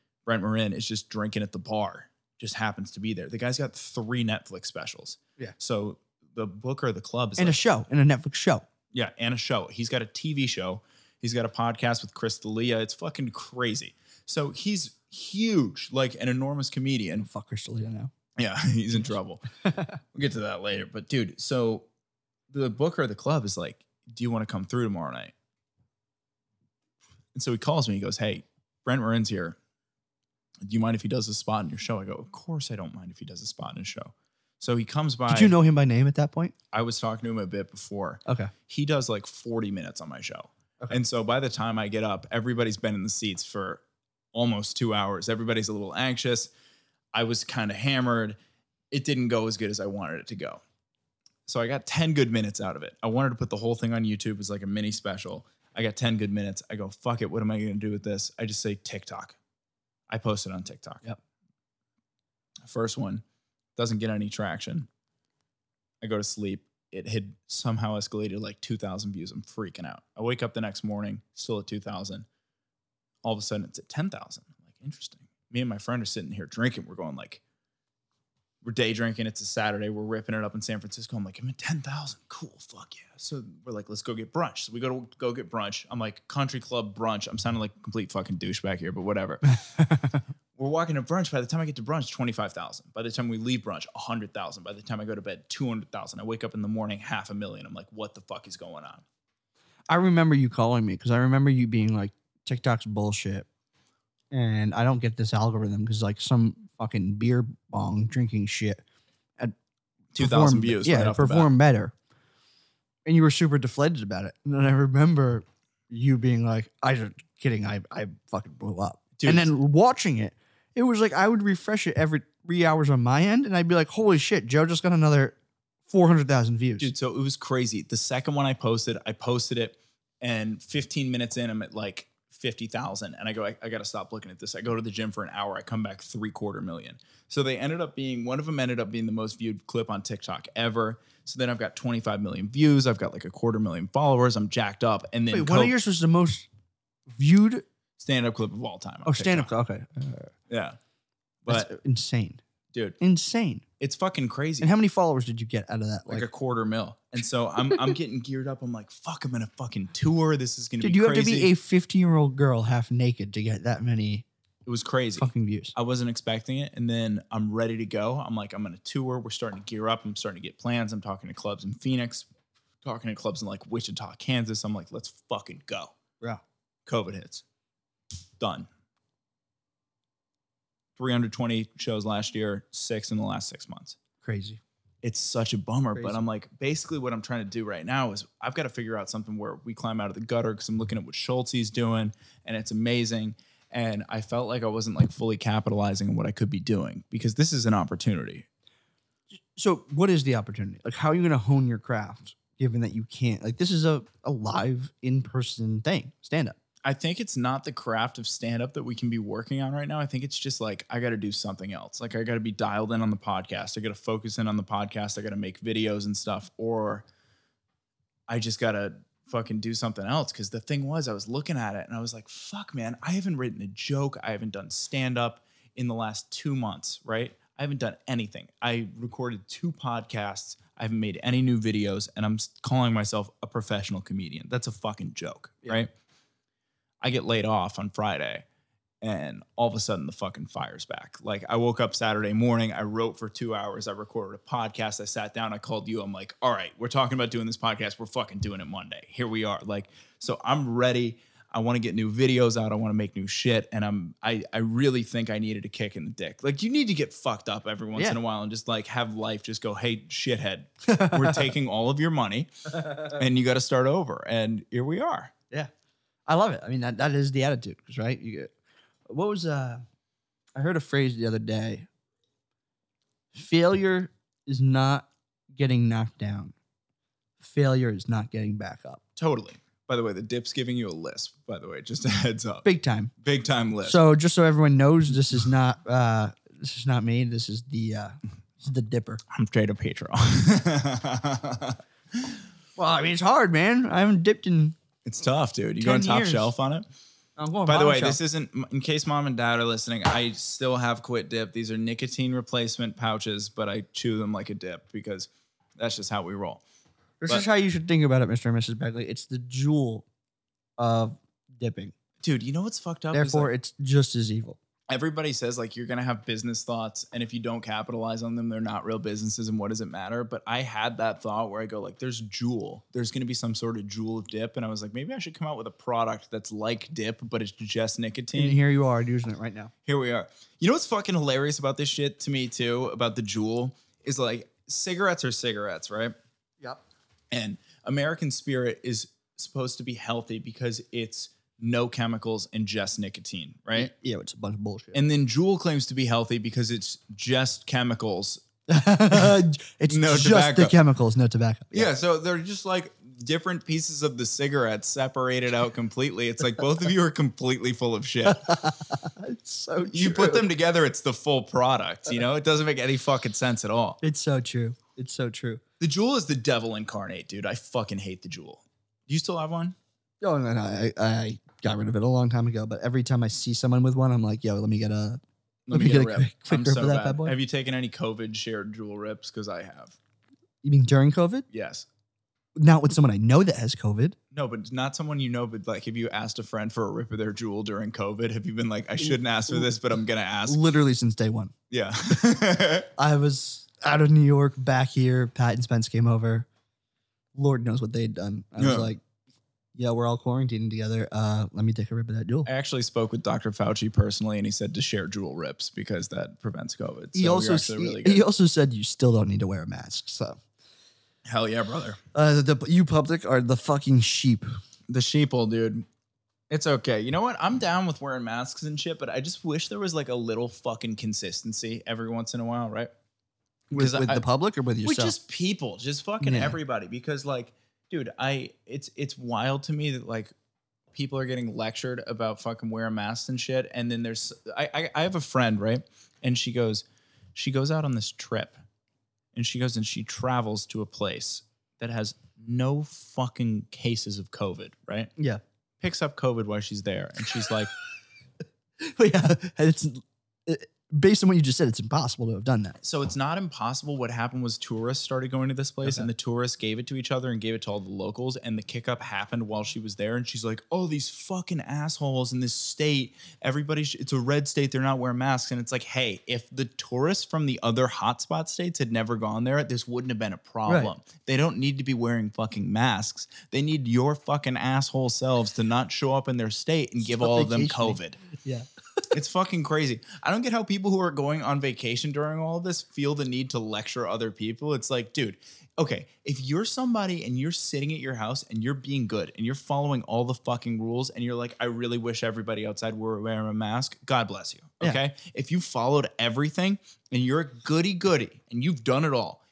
is just drinking at the bar, just happens to be there. The guy's got 3 Netflix specials. Yeah. So the booker of the club is... And like, a Netflix show. Yeah, and a show. He's got a TV show. He's got a podcast with Chris D'Elia. It's fucking crazy. So he's huge, like an enormous comedian. Fuck Chris D'Elia now. Yeah, he's in trouble. We'll get to that later. But dude, so the booker of the club is like, do you want to come through tomorrow night? And so he calls me. He goes, hey, Brent Marin's here. Do you mind if he does a spot in your show? I go, of course I don't mind if he does a spot in his show. So he comes by. Did you know him by name at that point? I was talking to him a bit before. Okay. He does like 40 minutes on my show. Okay. And so by the time I get up, everybody's been in the seats for almost 2 hours. Everybody's a little anxious. I was kind of hammered. It didn't go as good as I wanted it to go. So I got 10 good minutes out of it. I wanted to put the whole thing on YouTube as like a mini special. I got 10 good minutes. I go, fuck it. What am I going to do with this? I just say TikTok. I posted on TikTok. Yep. First one doesn't get any traction. I go to sleep. It had somehow escalated like 2,000 views. I'm freaking out. I wake up the next morning, still at 2,000. All of a sudden, it's at 10,000. I'm like, interesting. Me and my friend are sitting here drinking. We're going like, we're day drinking. It's a Saturday. We're ripping it up in San Francisco. I'm like, I'm at 10,000. Cool. Fuck yeah. So we're like, let's go get brunch. So we go get brunch. I'm like, country club brunch. I'm sounding like a complete fucking douchebag here, but whatever. We're walking to brunch. By the time I get to brunch, 25,000. By the time we leave brunch, 100,000. By the time I go to bed, 200,000. I wake up in the morning, 500,000. I'm like, what the fuck is going on? I remember you calling me because I remember you being like, TikTok's bullshit. And I don't get this algorithm because like some fucking beer bong drinking shit at 2,000 views. Yeah, right, perform better. And you were super deflated about it. And then I remember you being like, "I just kidding. I fucking blew up." Dude. And then watching it, it was like I would refresh it every 3 hours on my end, and I'd be like, "Holy shit, Joe just got another 400,000 views." Dude, so it was crazy. The second one I posted it, and 15 minutes in, I'm at like 50,000. And I go, I got to stop looking at this. I go to the gym for an hour. I come back 750,000. So they ended up being, one of them ended up being the most viewed clip on TikTok ever. So then I've got 25 million views. I've got like 250,000 followers. I'm jacked up. And then one of yours was the most viewed stand-up clip of all time. Oh, stand-up clip. Okay. Yeah. But that's insane. Dude. Insane. It's fucking crazy. And how many followers did you get out of that? Like 250,000. And so I'm getting geared up. I'm like, fuck, I'm going to fucking tour. This is going to be crazy. Did you have to be a 15-year-old girl half naked to get that many? It was crazy. Fucking views. I wasn't expecting it. And then I'm ready to go. I'm like, I'm going to tour. We're starting to gear up. I'm starting to get plans. I'm talking to clubs in Phoenix, talking to clubs in like Wichita, Kansas. I'm like, let's fucking go. Yeah. COVID hits. Done. 320 shows last year, 6 in the last 6 months. Crazy. It's such a bummer, but I'm like, basically what I'm trying to do right now is I've got to figure out something where we climb out of the gutter because I'm looking at what Schultz is doing, and it's amazing. And I felt like I wasn't like fully capitalizing on what I could be doing because this is an opportunity. So what is the opportunity? Like, how are you going to hone your craft given that you can't? Like, this is a live in-person thing, stand-up. I think it's not the craft of stand-up that we can be working on right now. I think it's just like, I got to do something else. Like I got to be dialed in on the podcast. I got to focus in on the podcast. I got to make videos and stuff, or I just got to fucking do something else. Cause the thing was, I was looking at it and I was like, fuck man, I haven't written a joke. I haven't done stand-up in the last 2 months, right? I haven't done anything. I recorded 2 podcasts. I haven't made any new videos, and I'm calling myself a professional comedian. That's a fucking joke, yeah. Right? I get laid off on Friday, and all of a sudden the fucking fire's back. Like I woke up Saturday morning, I wrote for 2 hours, I recorded a podcast, I sat down, I called you. I'm like, all right, we're talking about doing this podcast. We're fucking doing it Monday. Here we are. Like, so I'm ready. I want to get new videos out. I want to make new shit. And I really think I needed a kick in the dick. Like you need to get fucked up every once in a while and just like have life just go, hey, shithead, we're taking all of your money and you got to start over. And here we are. Yeah. I love it. I mean, that is the attitude, right? I heard a phrase the other day. Failure is not getting knocked down. Failure is not getting back up. Totally. By the way, the dip's giving you a lisp, by the way, just a heads up. Big time lisp. So just so everyone knows, this is not me. This is the dipper. I'm straight up Patreon. Well, I mean, it's hard, man. I haven't dipped in. It's tough, dude. You going top shelf on it? I'm going. By the way, shelf. This isn't, in case mom and dad are listening, I still have Quit Dip. These are nicotine replacement pouches, but I chew them like a dip because that's just how we roll. This is how you should think about it, Mr. and Mrs. Begley. It's the Juul of dipping. Dude, you know what's fucked up? Therefore, it's just as evil. Everybody says, like, you're going to have business thoughts, and if you don't capitalize on them, they're not real businesses, and what does it matter? But I had that thought where I go, like, there's Juul. There's going to be some sort of Juul of dip, and I was like, maybe I should come out with a product that's like dip, but it's just nicotine. And here you are using it right now. Here we are. You know what's fucking hilarious about this shit to me, too, about the Juul, is, like, cigarettes are cigarettes, right? Yep. And American Spirit is supposed to be healthy because it's no chemicals and just nicotine, right? Yeah, it's a bunch of bullshit. And then Juul claims to be healthy because it's just chemicals. It's no just tobacco. The chemicals, no tobacco. Yeah, so they're just like different pieces of the cigarette separated out completely. It's like both of you are completely full of shit. It's so true. You put them together, it's the full product, you know? It doesn't make any fucking sense at all. It's so true. It's so true. The Juul is the devil incarnate, dude. I fucking hate the Juul. Do you still have one? Oh, no. I got rid of it a long time ago, but every time I see someone with one, I'm like, yo, let me get a quick rip of that bad boy. Have you taken any COVID shared Juul rips? Because I have. You mean during COVID? Yes. Not with someone I know that has COVID. No, but not someone you know, but like, have you asked a friend for a rip of their Juul during COVID? Have you been like, I shouldn't ask for this, but I'm going to ask? Literally since day one. Yeah. I was out of New York, back here. Pat and Spence came over. Lord knows what they'd done. I was like, yeah, we're all quarantining together. Let me take a rip of that Juul. I actually spoke with Dr. Fauci personally, and he said to share Juul rips because that prevents COVID. So he also said you still don't need to wear a mask. So hell yeah, brother. You public are the fucking sheep. The sheeple, dude. It's okay. You know what? I'm down with wearing masks and shit, but I just wish there was like a little fucking consistency every once in a while, right? With the public or with yourself? With just people, just fucking everybody. Because like, dude, it's wild to me that like people are getting lectured about fucking wear masks and shit. And then there's, I have a friend, right? And she goes out on this trip and she travels to a place that has no fucking cases of COVID, right? Yeah. Picks up COVID while she's there. And she's like, but yeah, based on what you just said, it's impossible to have done that. So it's not impossible. What happened was tourists started going to this place and the tourists gave it to each other and gave it to all the locals. And the kick up happened while she was there. And she's like, oh, these fucking assholes in this state. It's a red state. They're not wearing masks. And it's like, hey, if the tourists from the other hotspot states had never gone there, this wouldn't have been a problem. Right. They don't need to be wearing fucking masks. They need your fucking asshole selves to not show up in their state and give all of them COVID. Yeah. It's fucking crazy. I don't get how people who are going on vacation during all of this feel the need to lecture other people. It's like, dude, okay, if you're somebody and you're sitting at your house and you're being good and you're following all the fucking rules and you're like, I really wish everybody outside were wearing a mask, God bless you, okay? Yeah. If you followed everything and you're a goody-goody and you've done it all,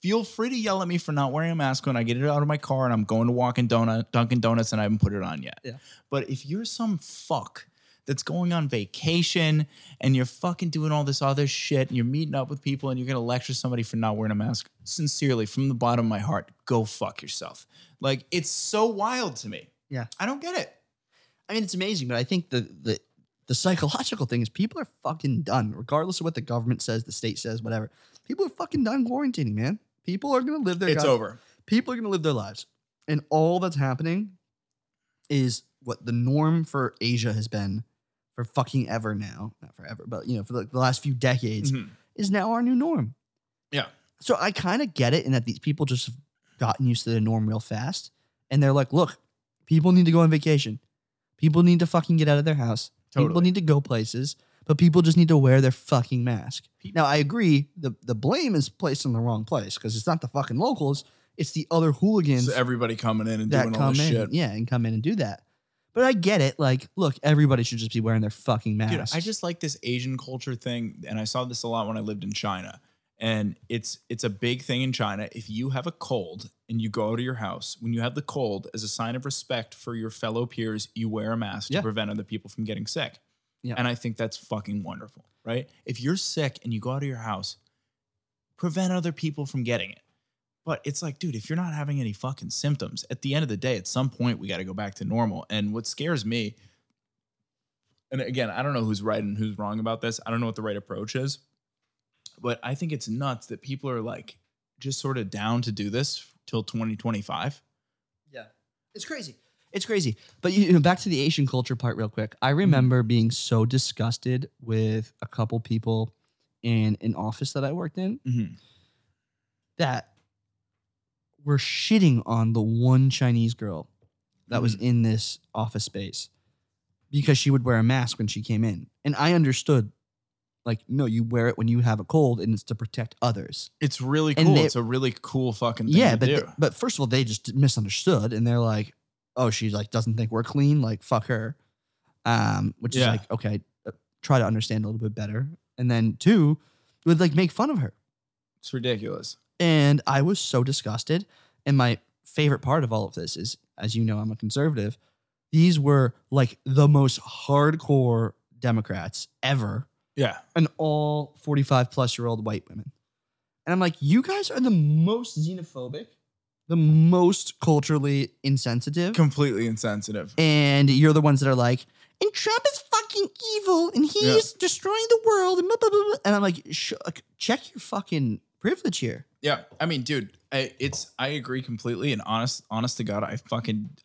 Feel free to yell at me for not wearing a mask when I get it out of my car and I'm going to walk in Dunkin' Donuts and I haven't put it on yet. Yeah. But if you're some fuck that's going on vacation and you're fucking doing all this other shit and you're meeting up with people and you're going to lecture somebody for not wearing a mask, sincerely, from the bottom of my heart, go fuck yourself. Like, it's so wild to me. Yeah. I don't get it. I mean, it's amazing, but I think the psychological thing is people are fucking done, regardless of what the government says, the state says, whatever. People are fucking done quarantining, man. People are going to live their lives. It's over. People are going to live their lives. And all that's happening is what the norm for Asia has been for fucking ever now. Not forever, but, you know, for the last few decades is now our new norm. Yeah. So I kind of get it in that these people just have gotten used to the norm real fast. And they're like, look, people need to go on vacation. People need to fucking get out of their house. Totally. People need to go places, but people just need to wear their fucking mask. Now, I agree. The blame is placed in the wrong place because it's not the fucking locals. It's the other hooligans. So everybody coming in and doing all this shit. Yeah, and come in and do that. But I get it. Like, look, everybody should just be wearing their fucking mask. I just like this Asian culture thing, and I saw this a lot when I lived in China. And it's a big thing in China. If you have a cold and you go out of your house, when you have the cold, as a sign of respect for your fellow peers, you wear a mask to prevent other people from getting sick. Yeah. And I think that's fucking wonderful, right? If you're sick and you go out of your house, prevent other people from getting it. But it's like, dude, if you're not having any fucking symptoms, at the end of the day, at some point, we got to go back to normal. And what scares me, and again, I don't know who's right and who's wrong about this. I don't know what the right approach is. But I think it's nuts that people are like just sort of down to do this till 2025. Yeah. It's crazy. It's crazy. But you know, back to the Asian culture part real quick. I remember being so disgusted with a couple people in an office that I worked in that were shitting on the one Chinese girl that was in this office space because she would wear a mask when she came in. And I understood. Like, no, you wear it when you have a cold and it's to protect others. It's really cool. It's a really cool fucking thing to do. But first of all, they just misunderstood and they're like, oh, she like doesn't think we're clean. Like, fuck her. Which is like, okay, try to understand a little bit better. And then two, would like make fun of her. It's ridiculous. And I was so disgusted. And my favorite part of all of this is, as you know, I'm a conservative. These were like the most hardcore Democrats ever. Yeah. And all 45 plus year old white women. And I'm like, you guys are the most xenophobic, the most culturally insensitive. Completely insensitive. And you're the ones that are like, and Trump is fucking evil and he is destroying the world. And, blah, blah, blah. And I'm like, check your fucking privilege here. Yeah. I mean, dude, I agree completely. And honest to God,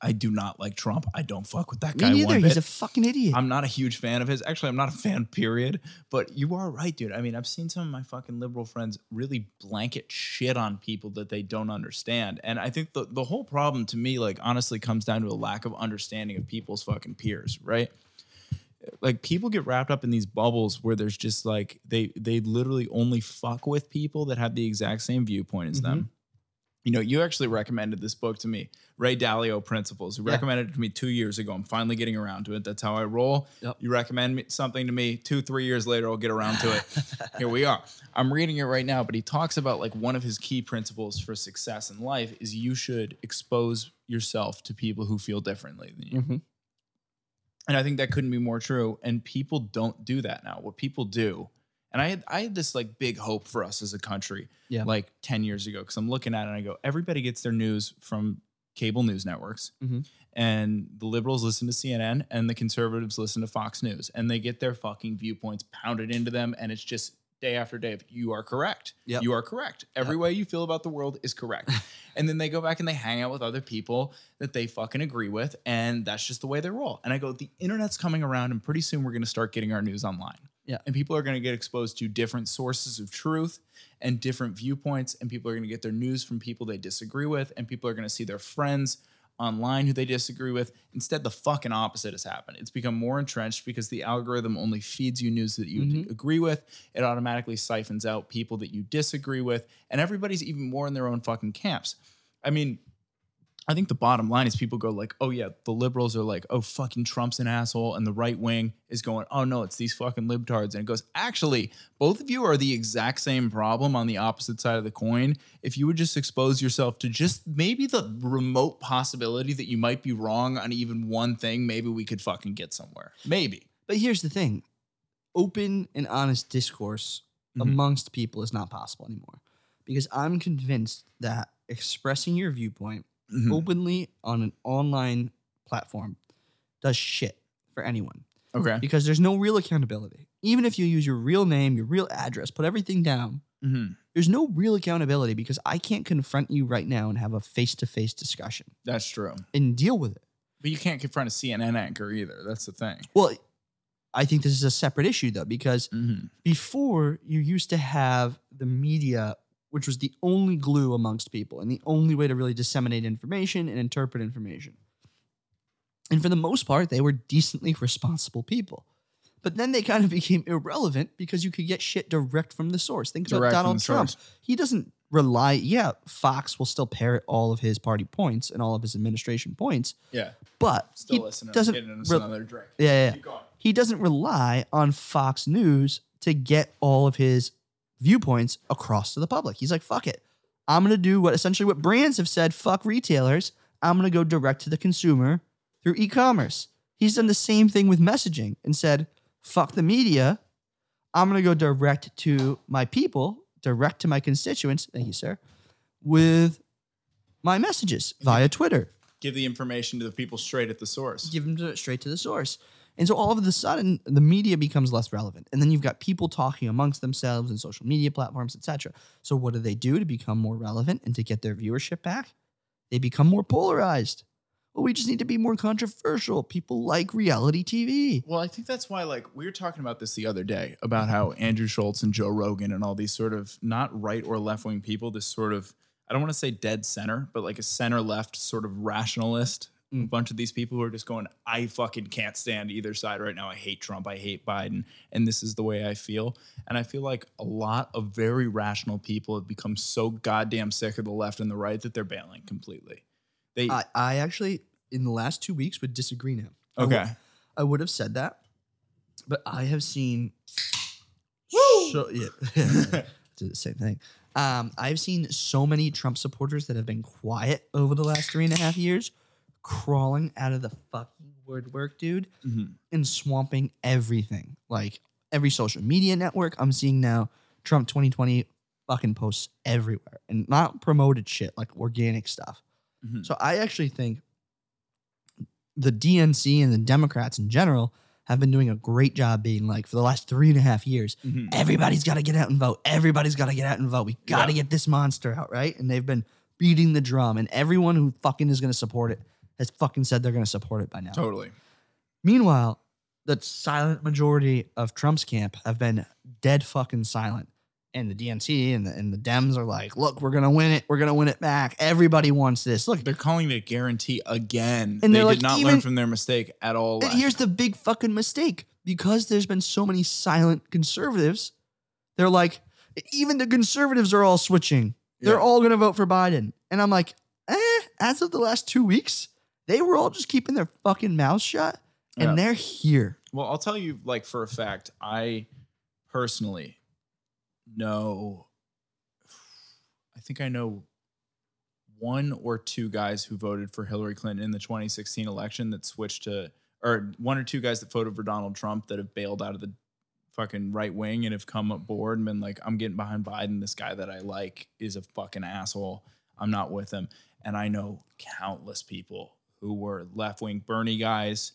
I do not like Trump. I don't fuck with that guy. Me neither. He's a fucking idiot. I'm not a huge fan of his. Actually, I'm not a fan, period. But you are right, dude. I mean, I've seen some of my fucking liberal friends really blanket shit on people that they don't understand. And I think the whole problem to me, like, honestly comes down to a lack of understanding of people's fucking peers, right? Like, people get wrapped up in these bubbles where there's just like they literally only fuck with people that have the exact same viewpoint as them. You know, you actually recommended this book to me, Ray Dalio Principles. You recommended it to me 2 years ago. I'm finally getting around to it. That's how I roll. Yep. You recommend something to me 2-3 years later, I'll get around to it. Here we are. I'm reading it right now, but he talks about like one of his key principles for success in life is you should expose yourself to people who feel differently than you. And I think that couldn't be more true. And people don't do that now. What people do, and I had this like big hope for us as a country like 10 years ago, because I'm looking at it and I go, everybody gets their news from cable news networks. And the liberals listen to CNN and the conservatives listen to Fox News. And they get their fucking viewpoints pounded into them. And it's just day after day of, you are correct. You are correct. Every way you feel about the world is correct. And then they go back and they hang out with other people that they fucking agree with. And that's just the way they roll. And I go, the internet's coming around and pretty soon we're going to start getting our news online. Yeah. And people are going to get exposed to different sources of truth and different viewpoints. And people are going to get their news from people they disagree with. And people are going to see their friends online who they disagree with. Instead, the fucking opposite has happened. It's become more entrenched because the algorithm only feeds you news that you agree with. It automatically siphons out people that you disagree with. And everybody's even more in their own fucking camps. I mean, I think the bottom line is people go like, oh yeah, the liberals are like, oh, fucking Trump's an asshole. And the right wing is going, oh no, it's these fucking libtards. And it goes, actually, both of you are the exact same problem on the opposite side of the coin. If you would just expose yourself to just maybe the remote possibility that you might be wrong on even one thing, maybe we could fucking get somewhere. Maybe. But here's the thing. Open and honest discourse amongst people is not possible anymore. Because I'm convinced that expressing your viewpoint openly on an online platform does shit for anyone. Okay. Because there's no real accountability. Even if you use your real name, your real address, put everything down, there's no real accountability because I can't confront you right now and have a face-to-face discussion. That's true. And deal with it. But you can't confront a CNN anchor either. That's the thing. Well, I think this is a separate issue though, because before you used to have the media, which was the only glue amongst people and the only way to really disseminate information and interpret information. And for the most part, they were decently responsible people. But then they kind of became irrelevant because you could get shit direct from the source. Think about Donald Trump. He doesn't rely. Yeah, Fox will still parrot all of his party points and all of his administration points. Yeah. But still he doesn't. He doesn't rely on Fox News to get all of his viewpoints across to the public. He's like, fuck it. I'm going to do what essentially what brands have said, fuck retailers. I'm going to go direct to the consumer through e-commerce. He's done the same thing with messaging and said, fuck the media. I'm going to go direct to my people, direct to my constituents. Thank you, sir. With my messages via Twitter. Give the information to the people straight at the source. Give them straight to the source. And so all of a sudden, the media becomes less relevant. And then you've got people talking amongst themselves and social media platforms, et cetera. So what do they do to become more relevant and to get their viewership back? They become more polarized. Well, we just need to be more controversial. People like reality TV. Well, I think that's why, like, we were talking about this the other day, about how Andrew Schultz and Joe Rogan and all these sort of not right or left-wing people, this sort of, I don't want to say dead center, but like a center-left sort of rationalist. A bunch of these people who are just going, I fucking can't stand either side right now. I hate Trump. I hate Biden. And this is the way I feel. And I feel like a lot of very rational people have become so goddamn sick of the left and the right that they're bailing completely. I actually, in the last 2 weeks, would disagree now. Okay. I would have said that, but I have seen... do the same thing. I've seen so many Trump supporters that have been quiet over the last 3.5 years crawling out of the fucking woodwork, dude, and swamping everything. Like, every social media network I'm seeing now, Trump 2020 fucking posts everywhere. And not promoted shit, like organic stuff. So I actually think the DNC and the Democrats in general have been doing a great job being like, for the last 3.5 years, everybody's got to get out and vote. Everybody's got to get out and vote. We got to get this monster out, right? And they've been beating the drum. And everyone who fucking is going to support it has fucking said they're going to support it by now. Totally. Meanwhile, the silent majority of Trump's camp have been dead fucking silent. And the DNC and the Dems are like, look, we're going to win it. We're going to win it back. Everybody wants this. Look, they're calling it a guarantee again. And they did like, not learn from their mistake at all. Here's the big fucking mistake. Because there's been so many silent conservatives, they're like, even the conservatives are all switching. Yeah. They're all going to vote for Biden. And I'm like, as of the last 2 weeks, they were all just keeping their fucking mouths shut, and they're here. Well, I'll tell you, like, for a fact, I personally know, I think I know one or two guys who voted for Hillary Clinton in the 2016 election that switched to, or one or two guys that voted for Donald Trump that have bailed out of the fucking right wing and have come aboard and been like, I'm getting behind Biden. This guy that I like is a fucking asshole. I'm not with him. And I know countless people who were left-wing Bernie guys,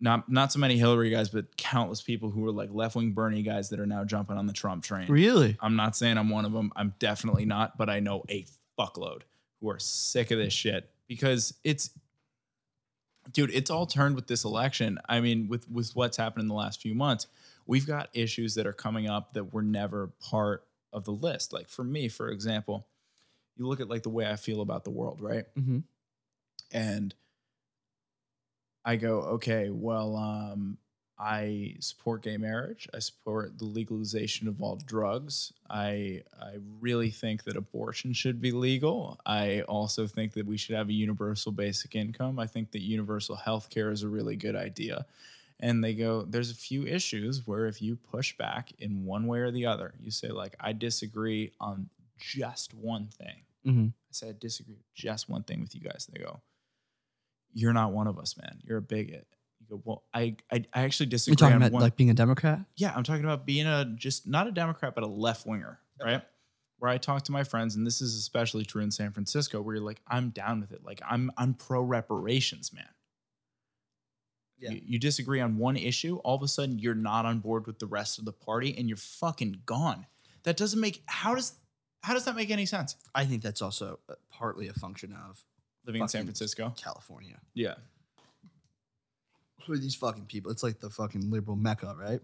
not so many Hillary guys, but countless people who were like left-wing Bernie guys that are now jumping on the Trump train. Really? I'm not saying I'm one of them. I'm definitely not, but I know a fuckload who are sick of this shit because it's, dude, it's all turned with this election. I mean, with what's happened in the last few months, we've got issues that are coming up that were never part of the list. Like for me, for example, you look at like the way I feel about the world, right? And I go, okay, well, I support gay marriage. I support the legalization of all drugs. I really think that abortion should be legal. I also think that we should have a universal basic income. I think that universal health care is a really good idea. And they go, there's a few issues where if you push back in one way or the other, you say, like, I disagree on just one thing. Mm-hmm. I said, I disagree with just one thing with you guys. And they go, you're not one of us, man. You're a bigot. Well, I actually disagree. You're talking about like being a Democrat? Yeah, I'm talking about being not a Democrat, but a left winger, right? Okay. Where I talk to my friends, and this is especially true in San Francisco, where you're like, I'm down with it. Like I'm pro reparations, man. Yeah. You disagree on one issue, all of a sudden you're not on board with the rest of the party, and you're fucking gone. That doesn't make how does that make any sense? I think that's also partly a function of living in San Francisco, California. Yeah. With these fucking people, it's like the fucking liberal mecca, right?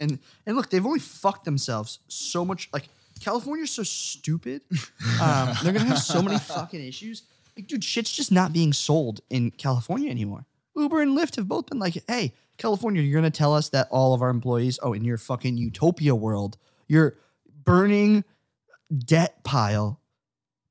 And look, they've only fucked themselves so much. Like California's so stupid, they're gonna have so many fucking issues. Like, dude, shit's just not being sold in California anymore. Uber and Lyft have both been like, "Hey, California, you're gonna tell us that all of our employees, oh, in your fucking utopia world, your burning debt pile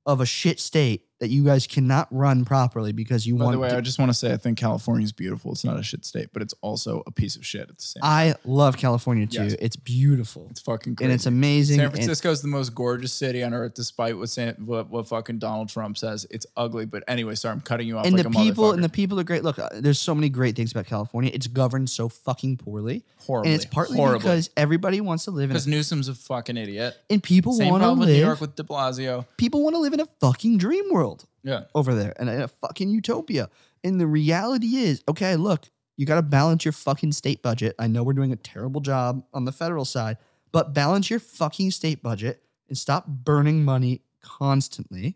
of a shit state." That you guys cannot run properly because you want to. By the way, I just want to say I think California is beautiful. It's not a shit state, but it's also a piece of shit at the same time. I love California too. Yes. It's beautiful. It's fucking crazy. And it's amazing. San Francisco is the most gorgeous city on earth, despite what fucking Donald Trump says. It's ugly, but anyway, sorry, I'm cutting you off. And like the people are great. Look, there's so many great things about California. It's governed so fucking poorly. Horribly. And it's partly because everybody wants to live in. Because Newsom's a fucking idiot. And people want to live. Same problem in New York with De Blasio. People want to live in a fucking dream world. Yeah, over there and in a fucking utopia. And the reality is, okay, look, you got to balance your fucking state budget. I know we're doing a terrible job on the federal side, but balance your fucking state budget and stop burning money constantly.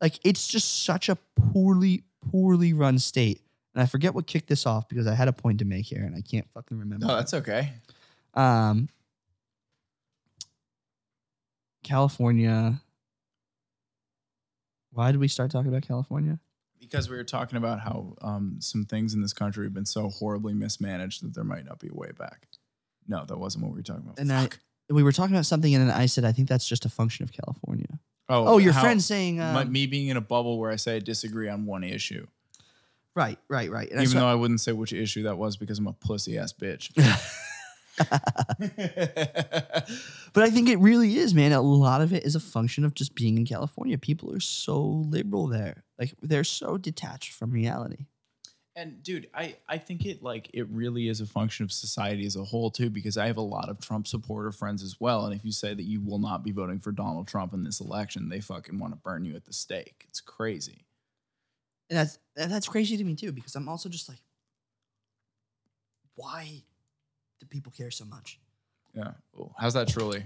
Like, it's just such a poorly, poorly run state. And I forget what kicked this off because I had a point to make here and I can't fucking remember. No, that's okay. California... Why did we start talking about California? Because we were talking about how some things in this country have been so horribly mismanaged that there might not be a way back. No, that wasn't what we were talking about. And we were talking about something, and then I said, I think that's just a function of California. Oh, your friend saying... me being in a bubble where I say I disagree on one issue. Right. And Even though I wouldn't say which issue that was because I'm a pussy-ass bitch. But I think it really is, man. A lot of it is a function of just being in California. People are so liberal there. Like, they're so detached from reality. And dude, I think it really is a function of society as a whole too, because I have a lot of Trump supporter friends as well. And if you say that you will not be voting for Donald Trump in this election, they fucking want to burn you at the stake. It's crazy. And that's crazy to me too, because I'm also just like, why do people care so much? Yeah. Ooh, how's that Truly?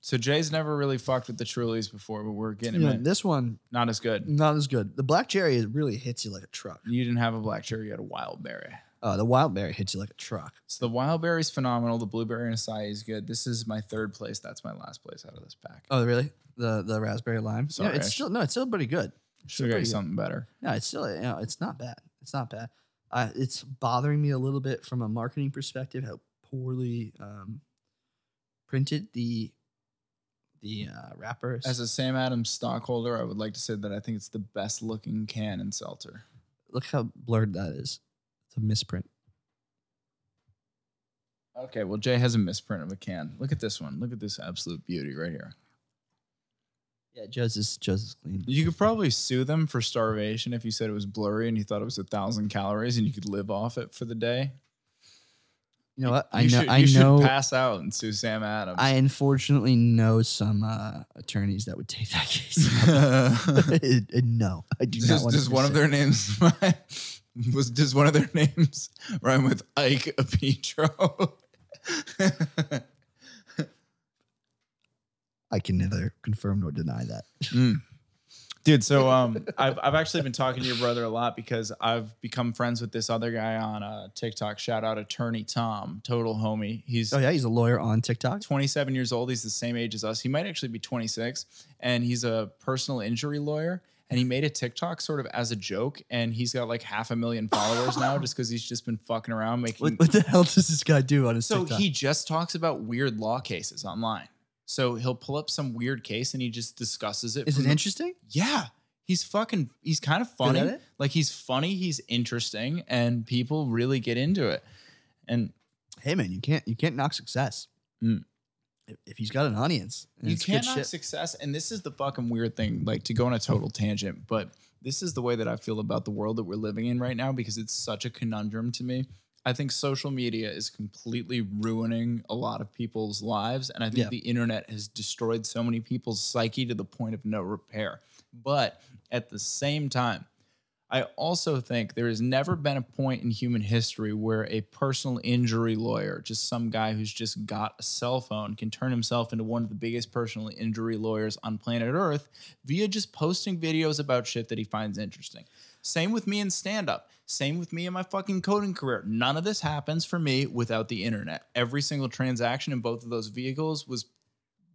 So Jay's never really fucked with the Trulies before, but we're getting it. This one. Not as good. The black cherry really hits you like a truck. You didn't have a black cherry. You had a wild berry. The wild berry hits you like a truck. So the wild berry is phenomenal. The blueberry and acai is good. This is my third place. That's my last place out of this pack. Oh, really? The raspberry lime? Sorry. Yeah, it's still pretty good. Should have got something better. No, it's still, it's not bad. It's not bad. It's bothering me a little bit from a marketing perspective, how poorly printed the wrappers. As a Sam Adams stockholder, I would like to say that I think it's the best looking can in seltzer. Look how blurred that is. It's a misprint. Okay, well, Jay has a misprint of a can. Look at this one. Look at this absolute beauty right here. Yeah, Joe's is clean. You could probably sue them for starvation if you said it was blurry and you thought it was 1,000 calories and you could live off it for the day. You know what? You should pass out and sue Sam Adams. I unfortunately know some attorneys that would take that case. No, I do not want to. Does one of their names rhyme with Ike Apetro? I can neither confirm nor deny that. Dude, so I've actually been talking to your brother a lot because I've become friends with this other guy on TikTok. Shout out Attorney Tom, total homie. He's a lawyer on TikTok. 27 years old. He's the same age as us. He might actually be 26, and he's a personal injury lawyer. and he made a TikTok sort of as a joke, and he's got like 500,000 followers now just because he's just been fucking around making. What the hell does this guy do on his TikTok? So he just talks about weird law cases online. So he'll pull up some weird case and he just discusses it. Is it interesting? Yeah. He's kind of funny. Good at it? Like he's funny, he's interesting, and people really get into it. And hey man, you can't knock success. Mm. If he's got an audience, you can't knock success. And this is the fucking weird thing, like to go on a total tangent, but this is the way that I feel about the world that we're living in right now, because it's such a conundrum to me. I think social media is completely ruining a lot of people's lives. And I think the internet has destroyed so many people's psyche to the point of no repair. But at the same time, I also think there has never been a point in human history where a personal injury lawyer, just some guy who's just got a cell phone, can turn himself into one of the biggest personal injury lawyers on planet Earth via just posting videos about shit that he finds interesting. Same with me in stand-up. Same with me in my fucking coding career. None of this happens for me without the internet. Every single transaction in both of those vehicles was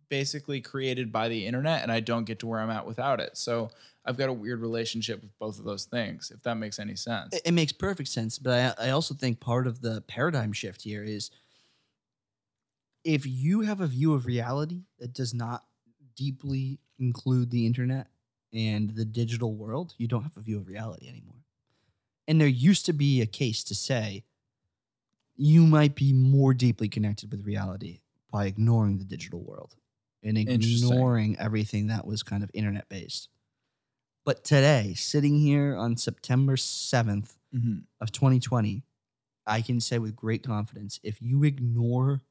basically created by the internet, and I don't get to where I'm at without it. So I've got a weird relationship with both of those things, if that makes any sense. It makes perfect sense, but I also think part of the paradigm shift here is if you have a view of reality that does not deeply include the internet and the digital world, you don't have a view of reality anymore. And there used to be a case to say you might be more deeply connected with reality by ignoring the digital world and ignoring everything that was kind of internet-based. But today, sitting here on September 7th of 2020, I can say with great confidence, if you ignore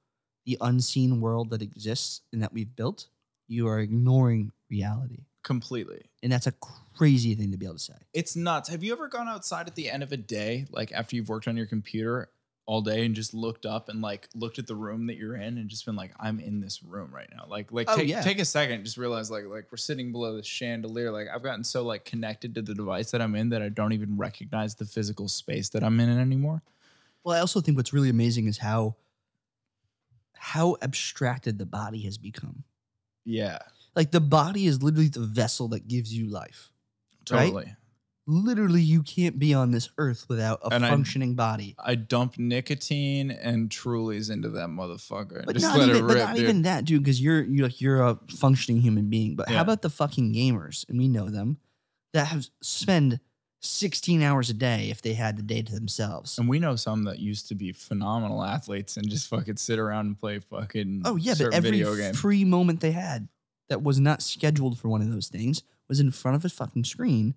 the unseen world that exists and that we've built, you are ignoring reality. Completely. And that's a crazy thing to be able to say. It's nuts. Have you ever gone outside at the end of a day, like after you've worked on your computer all day, and just looked up and like looked at the room that you're in and just been like, I'm in this room right now. Take a second and just realize like we're sitting below this chandelier. Like I've gotten so like connected to the device that I'm in that I don't even recognize the physical space that I'm in anymore. Well, I also think what's really amazing is how abstracted the body has become. Yeah. Like the body is literally the vessel that gives you life. Totally. Right? Literally, you can't be on this earth without a functioning body. I dump nicotine and Trulies into that motherfucker. And but just let it rip, but not dude. Even that, dude, because you're a functioning human being. But how about the fucking gamers? And we know them that have spend 16 hours a day if they had the day to themselves. And we know some that used to be phenomenal athletes and just fucking sit around and play fucking. Oh yeah, but every free moment they had that was not scheduled for one of those things was in front of a fucking screen.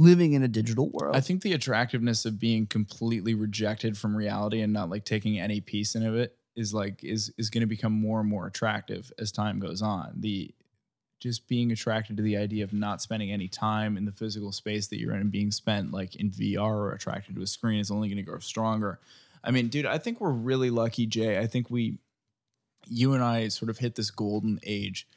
Living in a digital world. I think the attractiveness of being completely rejected from reality and not like taking any piece in of it is going to become more and more attractive as time goes on. The just being attracted to the idea of not spending any time in the physical space that you're in and being spent like in VR or attracted to a screen is only going to grow stronger. I mean, dude, I think we're really lucky, Jay. I think you and I sort of hit this golden age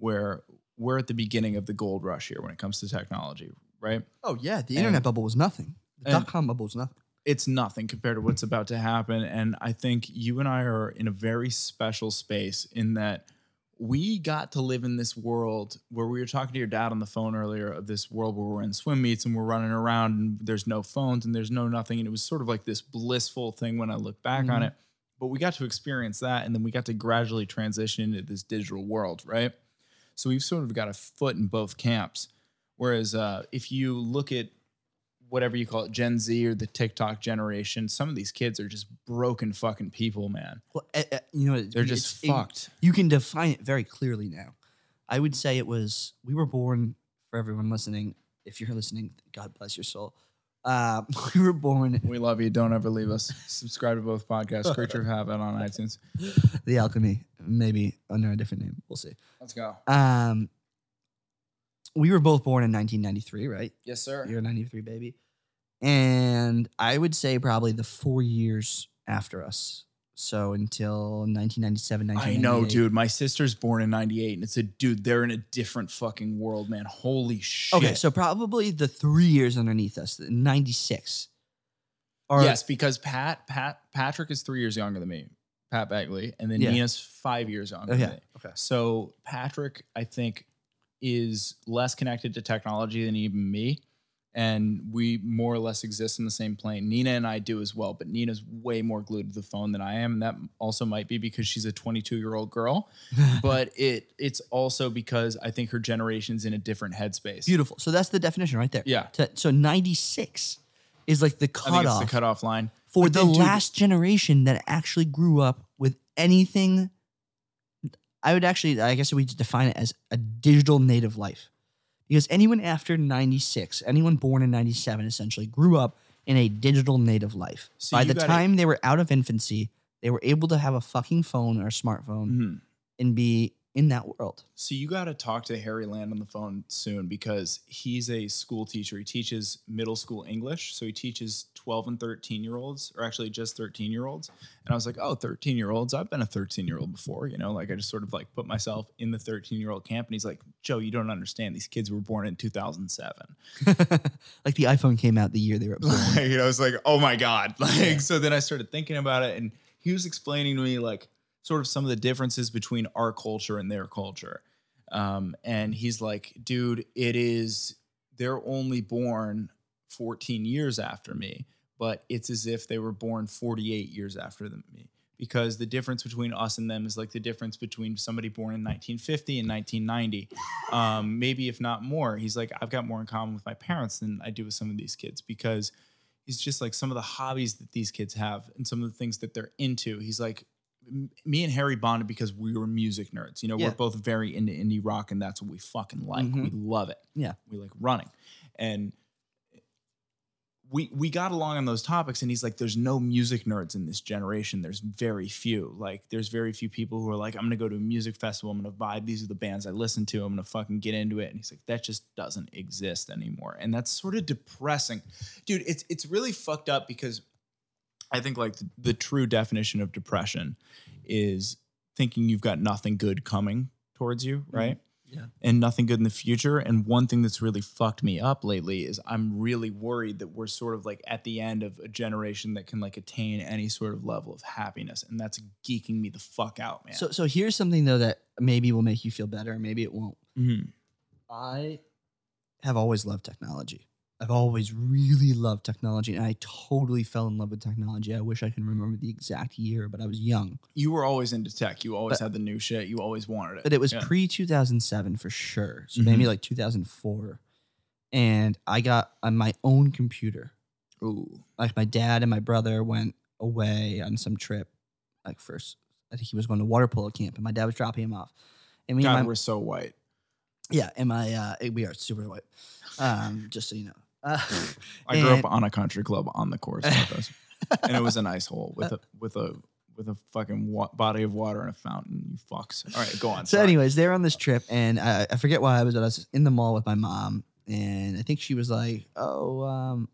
where we're at the beginning of the gold rush here when it comes to technology. Right? Oh, yeah. The internet bubble was nothing. The dot-com bubble was nothing. It's nothing compared to what's about to happen. And I think you and I are in a very special space in that we got to live in this world where we were talking to your dad on the phone earlier of this world where we're in swim meets and we're running around and there's no phones and there's no nothing. And it was sort of like this blissful thing when I look back on it. But we got to experience that. And then we got to gradually transition into this digital world, right? So we've sort of got a foot in both camps. Whereas if you look at whatever you call it, Gen Z or the TikTok generation, some of these kids are just broken fucking people, man. Well, they're just fucked. You can define it very clearly now. I would say we were born, for everyone listening, if you're listening, God bless your soul. We were born. We love you. Don't ever leave us. Subscribe to both podcasts, Creature of Habit on iTunes. The Alchemy, maybe under a different name. We'll see. Let's go. We were both born in 1993, right? Yes, sir. You're a 93 baby. And I would say probably the 4 years after us. So until 1997, 1998. I know, dude. My sister's born in 98. And they're in a different fucking world, man. Holy shit. Okay, so probably the 3 years underneath us, 96. Yes, because Patrick is 3 years younger than me. Pat Bagley. And then Nia's 5 years younger than me. Okay. So Patrick, I think... is less connected to technology than even me. And we more or less exist in the same plane. Nina and I do as well, but Nina's way more glued to the phone than I am. And that also might be because she's a 22-year-old girl, but it's also because I think her generation's in a different headspace. Beautiful. So that's the definition right there. Yeah. So 96 is like the cutoff. I think it's the cutoff line. For the last generation that actually grew up with anything, I guess we define it as a digital native life. Because anyone after 96, anyone born in 97 essentially grew up in a digital native life. So by the time they were out of infancy, they were able to have a fucking phone or a smartphone and be in that world. So you got to talk to Harry Land on the phone soon because he's a school teacher. He teaches middle school English. So he teaches 12 and 13-year-olds, or actually just 13-year-olds. And I was like, oh, 13-year-olds. I've been a 13-year-old before. You know, like I just sort of like put myself in the 13-year-old camp. And he's like, Joe, you don't understand. These kids were born in 2007. Like the iPhone came out the year they were born. You know, I was like, oh my God. So then I started thinking about it. And he was explaining to me like, sort of some of the differences between our culture and their culture. And he's like, dude, they're only born 14 years after me, but it's as if they were born 48 years after me. Because the difference between us and them is like the difference between somebody born in 1950 and 1990. Maybe if not more. He's like, I've got more in common with my parents than I do with some of these kids because it's just like some of the hobbies that these kids have and some of the things that they're into. He's like, me and Harry bonded because we were music nerds. You know, we're both very into indie rock, and that's what we fucking like. We love it. Yeah. We like running. And we got along on those topics, and he's like, there's no music nerds in this generation. There's very few. Like, there's very few people who are like, I'm going to go to a music festival. I'm going to vibe. These are the bands I listen to. I'm going to fucking get into it. And he's like, that just doesn't exist anymore. And that's sort of depressing. Dude, it's really fucked up because I think like the true definition of depression is thinking you've got nothing good coming towards you, right? Yeah. And nothing good in the future. And one thing that's really fucked me up lately is I'm really worried that we're sort of like at the end of a generation that can like attain any sort of level of happiness. And that's geeking me the fuck out, man. So here's something though that maybe will make you feel better. Maybe it won't. Mm-hmm. I have always loved technology. I've always really loved technology, and I totally fell in love with technology. I wish I can remember the exact year, but I was young. You were always into tech. You always had the new shit. You always wanted it. But it was pre-2007 for sure, so maybe like 2004. And I got on my own computer. Ooh. Like my dad and my brother went away on some trip. Like first, I think he was going to water polo camp, and my dad was dropping him off. And we were so white. Yeah, and we are super white, just so you know. I grew up on a country club on the course with us, and it was an ice hole with a fucking body of water and a fountain. You fucks. All right, go on. So, anyways, they're on this trip, and I forget why I was in the mall with my mom, and I think she was like, "Oh,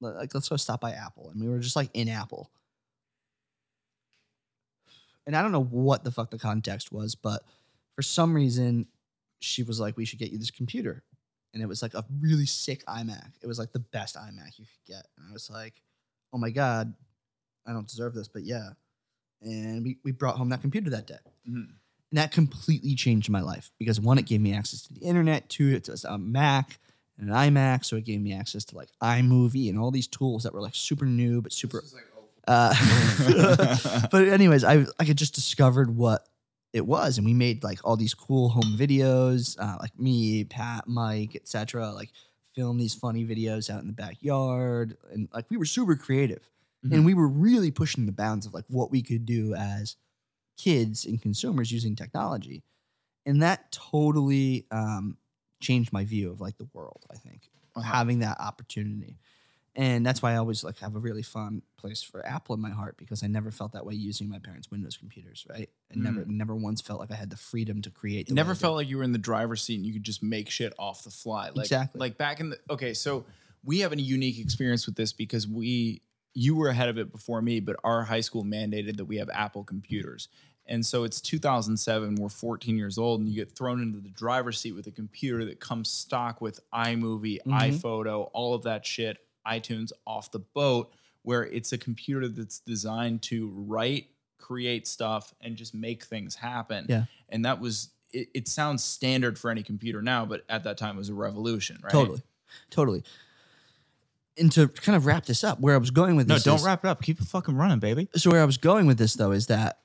like let's go stop by Apple," and we were just like in Apple, and I don't know what the fuck the context was, but for some reason, she was like, "We should get you this computer." And it was like a really sick iMac. It was like the best iMac you could get. And I was like, oh my God, I don't deserve this, but yeah. And we brought home that computer that day. Mm-hmm. And that completely changed my life because one, it gave me access to the internet. Two, it was a Mac and an iMac. So it gave me access to like iMovie and all these tools that were like super new, but super. This is like, but anyways, I had just discovered what it was, and we made like all these cool home videos, like me, Pat, Mike, etc. Like film these funny videos out in the backyard, and like we were super creative, and we were really pushing the bounds of like what we could do as kids and consumers using technology, and that totally changed my view of like the world. I think having that opportunity, and that's why I always like have a really fond place for Apple in my heart because I never felt that way using my parents' Windows computers, right? I never once felt like I had the freedom to create. It never felt like you were in the driver's seat and you could just make shit off the fly. Like, exactly. Like back in the so we have a unique experience with this because you were ahead of it before me, but our high school mandated that we have Apple computers. And so it's 2007, we're 14 years old, and you get thrown into the driver's seat with a computer that comes stock with iMovie, iPhoto, all of that shit, iTunes off the boat, where it's a computer that's designed to write, create stuff, and just make things happen. Yeah. And that was it sounds standard for any computer now, but at that time it was a revolution, right? Totally. And to kind of wrap this up, where I was going with this. No, don't wrap it up. Keep it fucking running, baby. So where I was going with this, though, is that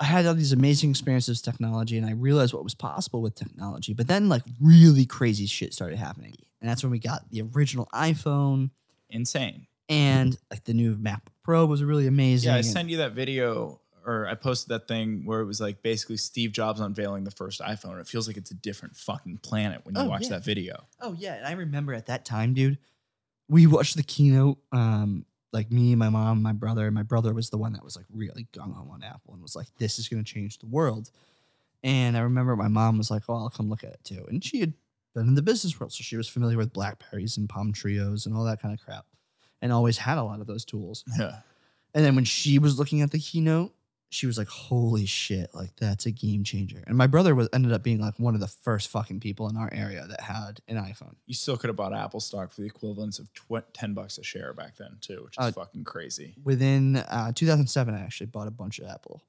I had all these amazing experiences with technology, and I realized what was possible with technology. But then, like, really crazy shit started happening. And that's when we got the original iPhone. Insane. And, like, the new MacBook Pro was really amazing. Yeah, I sent you that video, or I posted that thing where it was, like, basically Steve Jobs unveiling the first iPhone. It feels like it's a different fucking planet when you watch that video. Oh, yeah. And I remember at that time, dude, we watched the keynote, like me, my mom, my brother. And my brother was the one that was like really gung-ho on Apple and was like, this is going to change the world. And I remember my mom was like, oh, I'll come look at it too. And she had been in the business world, so she was familiar with BlackBerries and Palm Trios and all that kind of crap and always had a lot of those tools. Yeah. And then when she was looking at the keynote, she was like, holy shit, like that's a game changer. And my brother ended up being like one of the first fucking people in our area that had an iPhone. You still could have bought Apple stock for the equivalence of $10 a share back then too, which is fucking crazy. Within 2007, I actually bought a bunch of Apple.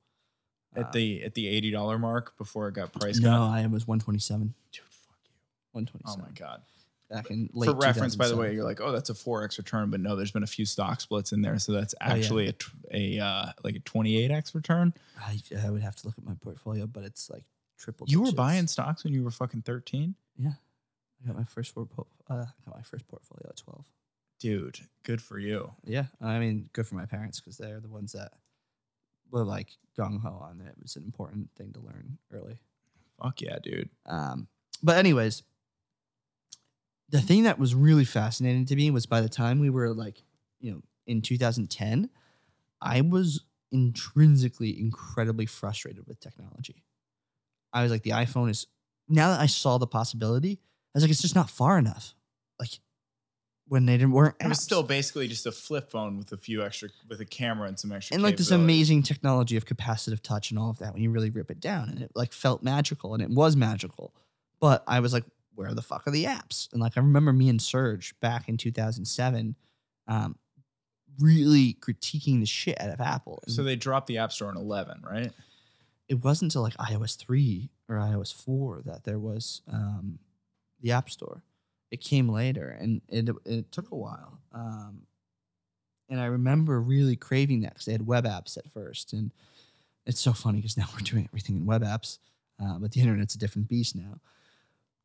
At the $80 mark before it got priced up? No, I was $127. Dude, fuck you. 127. Oh my God. Back in late 2007. For reference, by the way, you're like, oh, that's a 4x return, but no, there's been a few stock splits in there, so that's actually a 28x return. I would have to look at my portfolio, but it's like triple digits. You were buying stocks when you were fucking 13? Yeah, I got my first portfolio at 12. Dude, good for you. Yeah, I mean, good for my parents because they're the ones that were like gung ho on it. It was an important thing to learn early. Fuck yeah, dude. But anyways. The thing that was really fascinating to me was by the time we were like, you know, in 2010, I was intrinsically incredibly frustrated with technology. I was like, the iPhone is, now that I saw the possibility, I was like, it's just not far enough. Like when they weren't apps. It was still basically just a flip phone with a camera and some extra. And like this amazing technology of capacitive touch and all of that when you really rip it down, and it like felt magical, and it was magical. But I was like, where the fuck are the apps? And like, I remember me and Serge back in 2007, really critiquing the shit out of Apple. And so they dropped the App Store in 11, right? It wasn't until like iOS 3 or iOS 4 that there was the App Store. It came later, and it took a while. And I remember really craving that because they had web apps at first. And it's so funny because now we're doing everything in web apps, but the internet's a different beast now.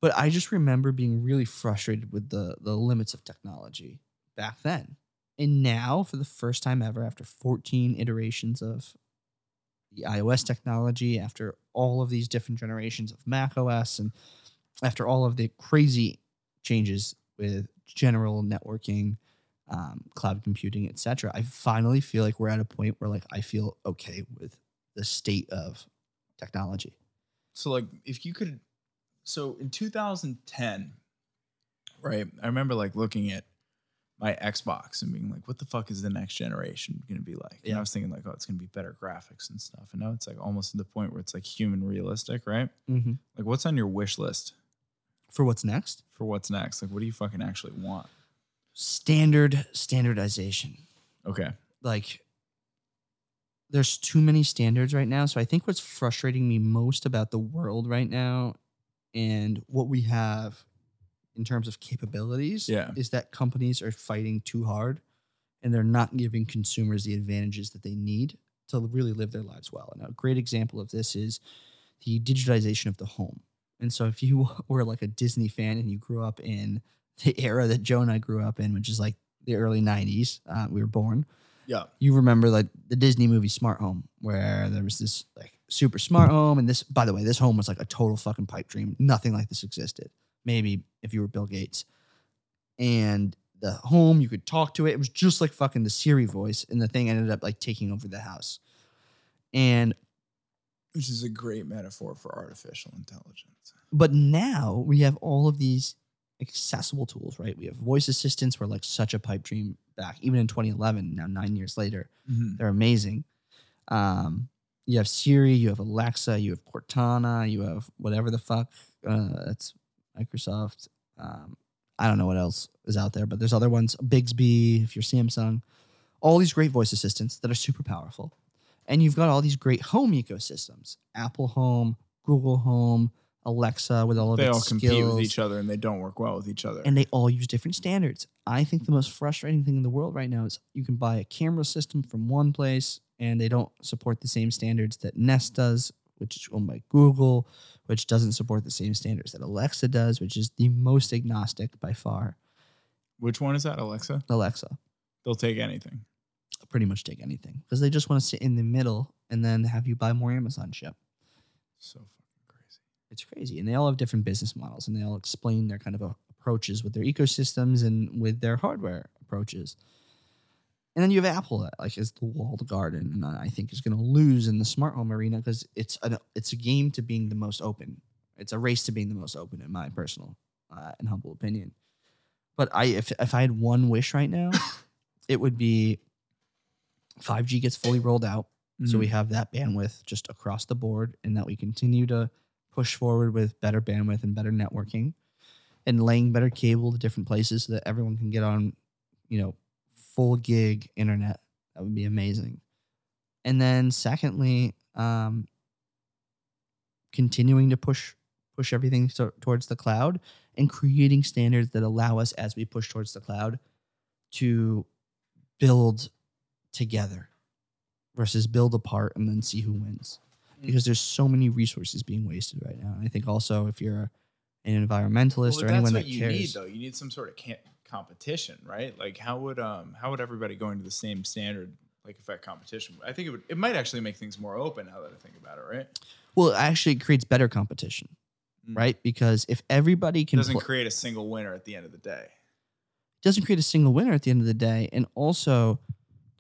But I just remember being really frustrated with the limits of technology back then. And now, for the first time ever, after 14 iterations of the iOS technology, after all of these different generations of Mac OS, and after all of the crazy changes with general networking, cloud computing, etc., I finally feel like we're at a point where like I feel okay with the state of technology. So like if you could... So in 2010, right, I remember like looking at my Xbox and being like, what the fuck is the next generation going to be like? Yeah. And I was thinking like, oh, it's going to be better graphics and stuff. And now it's like almost to the point where it's like human realistic, right? Mm-hmm. Like what's on your wish list? For what's next? For what's next. Like what do you fucking actually want? Standardization. Okay. Like there's too many standards right now. So I think what's frustrating me most about the world right now and what we have in terms of capabilities is that companies are fighting too hard and they're not giving consumers the advantages that they need to really live their lives well. And a great example of this is the digitization of the home. And so if you were like a Disney fan and you grew up in the era that Joe and I grew up in, which is like the early 90s, we were born. Yeah. You remember like the Disney movie Smart Home, where there was this like super smart home. And this, by the way, this home was like a total fucking pipe dream. Nothing like this existed. Maybe if you were Bill Gates. And the home, you could talk to it. It was just like fucking the Siri voice. And the thing ended up like taking over the house. And which is a great metaphor for artificial intelligence. But now we have all of these accessible tools, right? We have voice assistants were like such a pipe dream back, even in 2011, now 9 years later. Mm-hmm. They're amazing. You have Siri, you have Alexa, you have Cortana, you have whatever the fuck. That's Microsoft. I don't know what else is out there, but there's other ones. Bixby, if you're Samsung. All these great voice assistants that are super powerful. And you've got all these great home ecosystems. Apple Home, Google Home, Alexa with all of its skills. They all compete with each other and they don't work well with each other. And they all use different standards. I think the most frustrating thing in the world right now is you can buy a camera system from one place and they don't support the same standards that Nest does, which is owned by Google, which doesn't support the same standards that Alexa does, which is the most agnostic by far. Which one is that, Alexa? Alexa. They'll take anything. They'll pretty much take anything because they just want to sit in the middle and then have you buy more Amazon shit. So fucking crazy. It's crazy. And they all have different business models and they all explain their kind of approaches with their ecosystems and with their hardware approaches. And then you have Apple that like is the walled garden, and I think is going to lose in the smart home arena because it's a game to being the most open. It's a race to being the most open, in my personal and humble opinion. But if I had one wish right now, it would be 5G gets fully rolled out, so we have that bandwidth just across the board, and that we continue to push forward with better bandwidth and better networking, and laying better cable to different places so that everyone can get on, full gig internet. That would be amazing. And then secondly, continuing to push everything towards the cloud and creating standards that allow us as we push towards the cloud to build together versus build apart and then see who wins. Because there's so many resources being wasted right now. And I think also if you're an environmentalist or anyone that cares. That's what you need though. You need some sort of competition, right? Like how would everybody go into the same standard like affect competition? I think it might actually make things more open now that I think about it, right? Well, actually it creates better competition, right? Because if everybody can create a single winner at the end of the day. Doesn't create a single winner at the end of the day, and also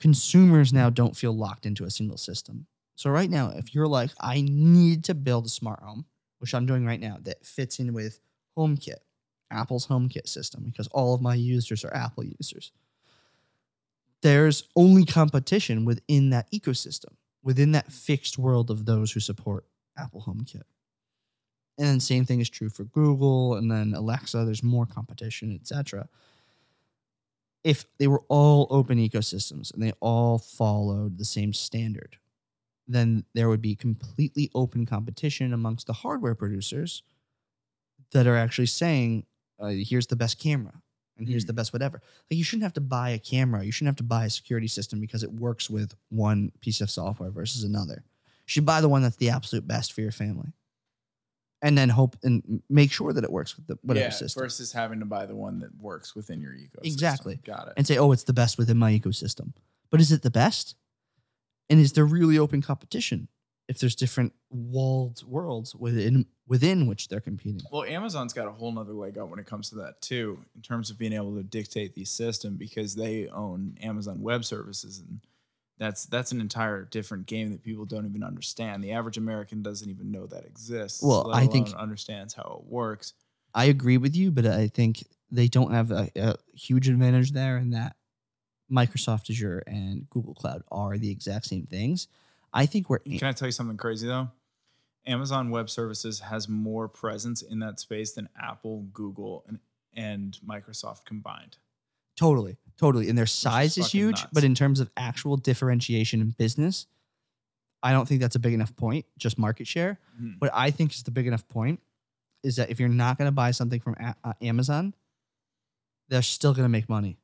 consumers now don't feel locked into a single system. So right now, if you're like, I need to build a smart home, which I'm doing right now, that fits in with HomeKit, Apple's HomeKit system, because all of my users are Apple users. There's only competition within that ecosystem, within that fixed world of those who support Apple HomeKit. And then same thing is true for Google and then Alexa. There's more competition, etc. If they were all open ecosystems and they all followed the same standard, then there would be completely open competition amongst the hardware producers that are actually saying, here's the best camera and here's the best whatever. Like, you shouldn't have to buy a camera. You shouldn't have to buy a security system because it works with one piece of software versus another. You should buy the one that's the absolute best for your family. And then hope and make sure that it works with the whatever system. Versus having to buy the one that works within your ecosystem. Exactly. Got it. And say, oh, it's the best within my ecosystem. But is it the best? And is there really open competition if there's different walled worlds within which they're competing? Well, Amazon's got a whole nother leg up when it comes to that too, in terms of being able to dictate the system because they own Amazon Web Services, and that's an entire different game that people don't even understand. The average American doesn't even know that exists. Well, I think understands how it works. I agree with you, but I think they don't have a huge advantage there in that Microsoft Azure and Google Cloud are the exact same things. I think we're... Can I tell you something crazy though? Amazon Web Services has more presence in that space than Apple, Google, and Microsoft combined. Totally. And their size is huge, nuts. But in terms of actual differentiation in business, I don't think that's a big enough point, just market share. Mm-hmm. What I think is the big enough point is that if you're not going to buy something from Amazon, they're still going to make money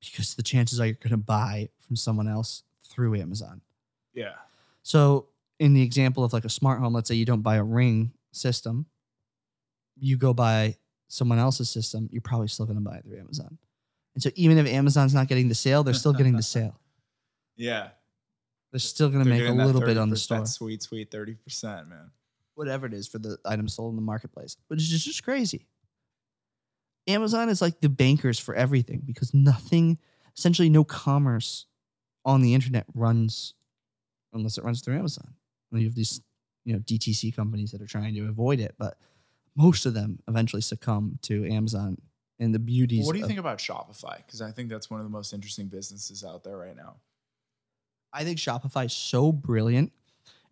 because the chances are you're going to buy from someone else through Amazon. Yeah. So in the example of like a smart home, let's say you don't buy a Ring system, you go buy someone else's system, you're probably still going to buy it through Amazon. And so even if Amazon's not getting the sale, they're still getting the sale. Yeah. They're still going to make a little bit on the store. That's sweet 30%, man. Whatever it is for the item sold in the marketplace. But it's just crazy. Amazon is like the bankers for everything because essentially no commerce on the internet runs unless it runs through Amazon. And you have these DTC companies that are trying to avoid it, but most of them eventually succumb to Amazon. And the beauties. Well, what do you think about Shopify? Because I think that's one of the most interesting businesses out there right now. I think Shopify is so brilliant,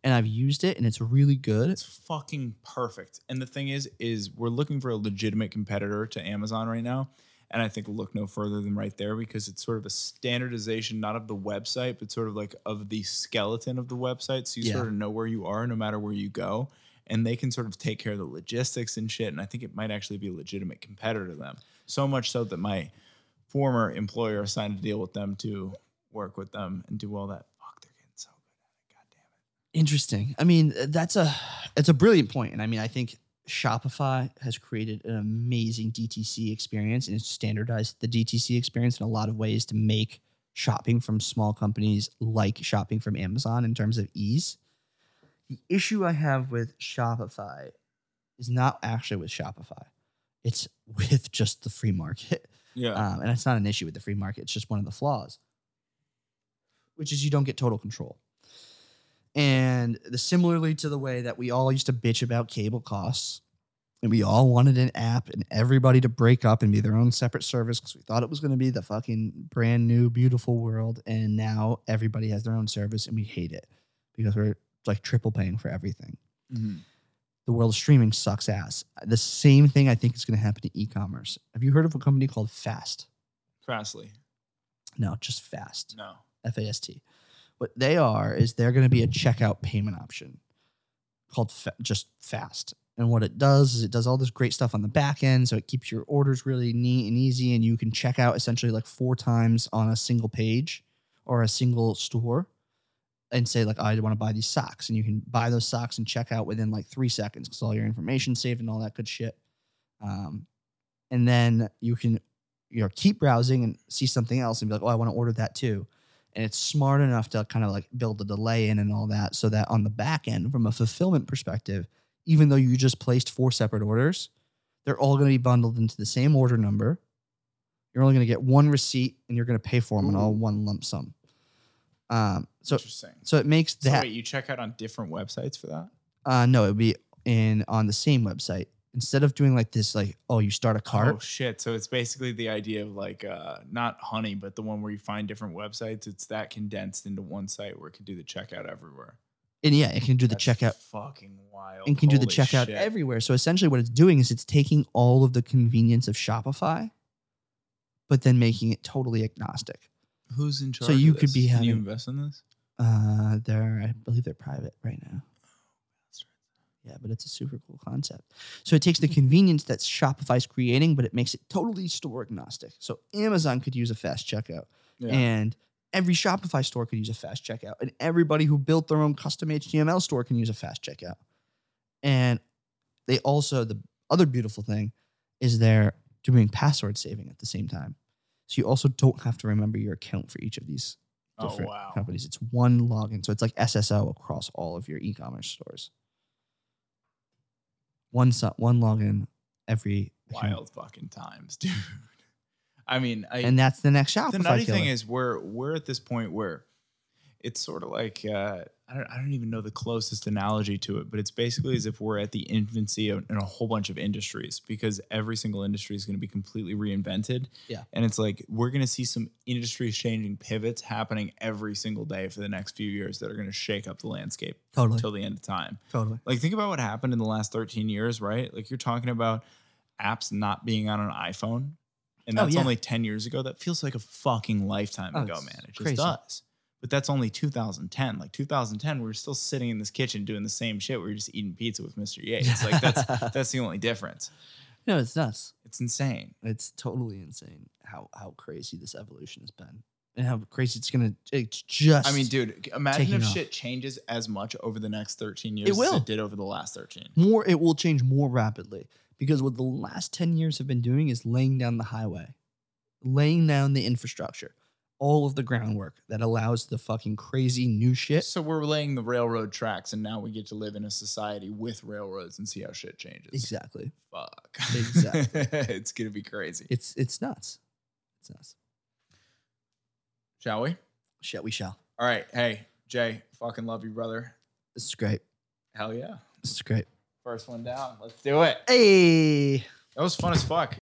and I've used it, and it's really good. It's fucking perfect. And the thing is we're looking for a legitimate competitor to Amazon right now, and I think look no further than right there because it's sort of a standardization, not of the website, but sort of like of the skeleton of the website. So you sort of know where you are no matter where you go. and they can sort of take care of the logistics and shit. And I think it might actually be a legitimate competitor to them. So much so that my former employer signed a deal with them to work with them and do all that. Fuck, they're getting so good at it. God damn it. Interesting. I mean, it's a brilliant point. And I mean, I think Shopify has created an amazing DTC experience, and it's standardized the DTC experience in a lot of ways to make shopping from small companies like shopping from Amazon in terms of ease. The issue I have with Shopify is not actually with Shopify. It's with just the free market. Yeah. And it's not an issue with the free market. It's just one of the flaws, which is you don't get total control. And similarly to the way that we all used to bitch about cable costs, and we all wanted an app and everybody to break up and be their own separate service because we thought it was going to be the fucking brand new, beautiful world. And now everybody has their own service and we hate it because we're like triple paying for everything. Mm-hmm. The world of streaming sucks ass. The same thing I think is going to happen to e-commerce. Have you heard of a company called Fast? Fastly. No, just Fast. No. F-A-S-T. What they are is they're going to be a checkout payment option called just Fast. And what it does is it does all this great stuff on the back end. So it keeps your orders really neat and easy. And you can check out essentially like 4 times on a single page or a single store and say like, oh, I want to buy these socks. And you can buy those socks and check out within like 3 seconds because all your information's saved and all that good shit. And then you can, you know, keep browsing and see something else and be like, oh, I want to order that too. And it's smart enough to kind of like build a delay in and all that so that on the back end, from a fulfillment perspective, even though you just placed 4 separate orders, they're all going to be bundled into the same order number. You're only going to get 1 receipt and you're going to pay for them in all one lump sum. Interesting. So it makes that. So wait, you check out on different websites for that? No, it would be on the same website. Instead of doing like this, like, oh, you start a cart. Oh, shit. So it's basically the idea of like, not Honey, but the one where you find different websites. It's that condensed into one site where it can do the checkout everywhere. And yeah, it can do the checkout. Fucking wild. And can do the checkout everywhere. So essentially what it's doing is it's taking all of the convenience of Shopify, but then making it totally agnostic. Who's in charge so you of this? Could be having, can you invest in this? I believe they're private right now. Yeah, but it's a super cool concept. So it takes the convenience that Shopify's creating, but it makes it totally store agnostic. So Amazon could use a fast checkout, and every Shopify store could use a fast checkout, and everybody who built their own custom HTML store can use a fast checkout. And they also, the other beautiful thing is they're doing password saving at the same time. So you also don't have to remember your account for each of these different companies. It's one login. So it's like SSO across all of your e-commerce stores. One login every wild fucking times, dude. I mean, and that's the next Shopify. The nutty thing is, we're at this point where it's sort of like I don't even know the closest analogy to it, but it's basically as if we're at the infancy in a whole bunch of industries because every single industry is going to be completely reinvented. Yeah, and it's like we're going to see some industry changing pivots happening every single day for the next few years that are going to shake up the landscape totally until the end of time. Totally. Like think about what happened in the last 13 years, right? Like you're talking about apps not being on an iPhone, and that's only 10 years ago. That feels like a fucking lifetime ago, man. It just crazy. Does. But that's only 2010. Like 2010, we were still sitting in this kitchen doing the same shit. We were just eating pizza with Mr. Yates. Like that's the only difference. No, it's nuts. It's insane. It's totally insane how crazy this evolution has been and how crazy it's going to. It's just. I mean, dude, imagine if shit changes as much over the next 13 years as it did over the last 13. It will change more rapidly because what the last 10 years have been doing is laying down the highway, laying down the infrastructure. All of the groundwork that allows the fucking crazy new shit. So we're laying the railroad tracks, and now we get to live in a society with railroads and see how shit changes. Exactly. Fuck. Exactly. It's gonna be crazy. It's nuts. It's nuts. Shall we? We shall. All right. Hey, Jay, fucking love you, brother. This is great. Hell yeah. This is great. First one down. Let's do it. Hey. That was fun as fuck.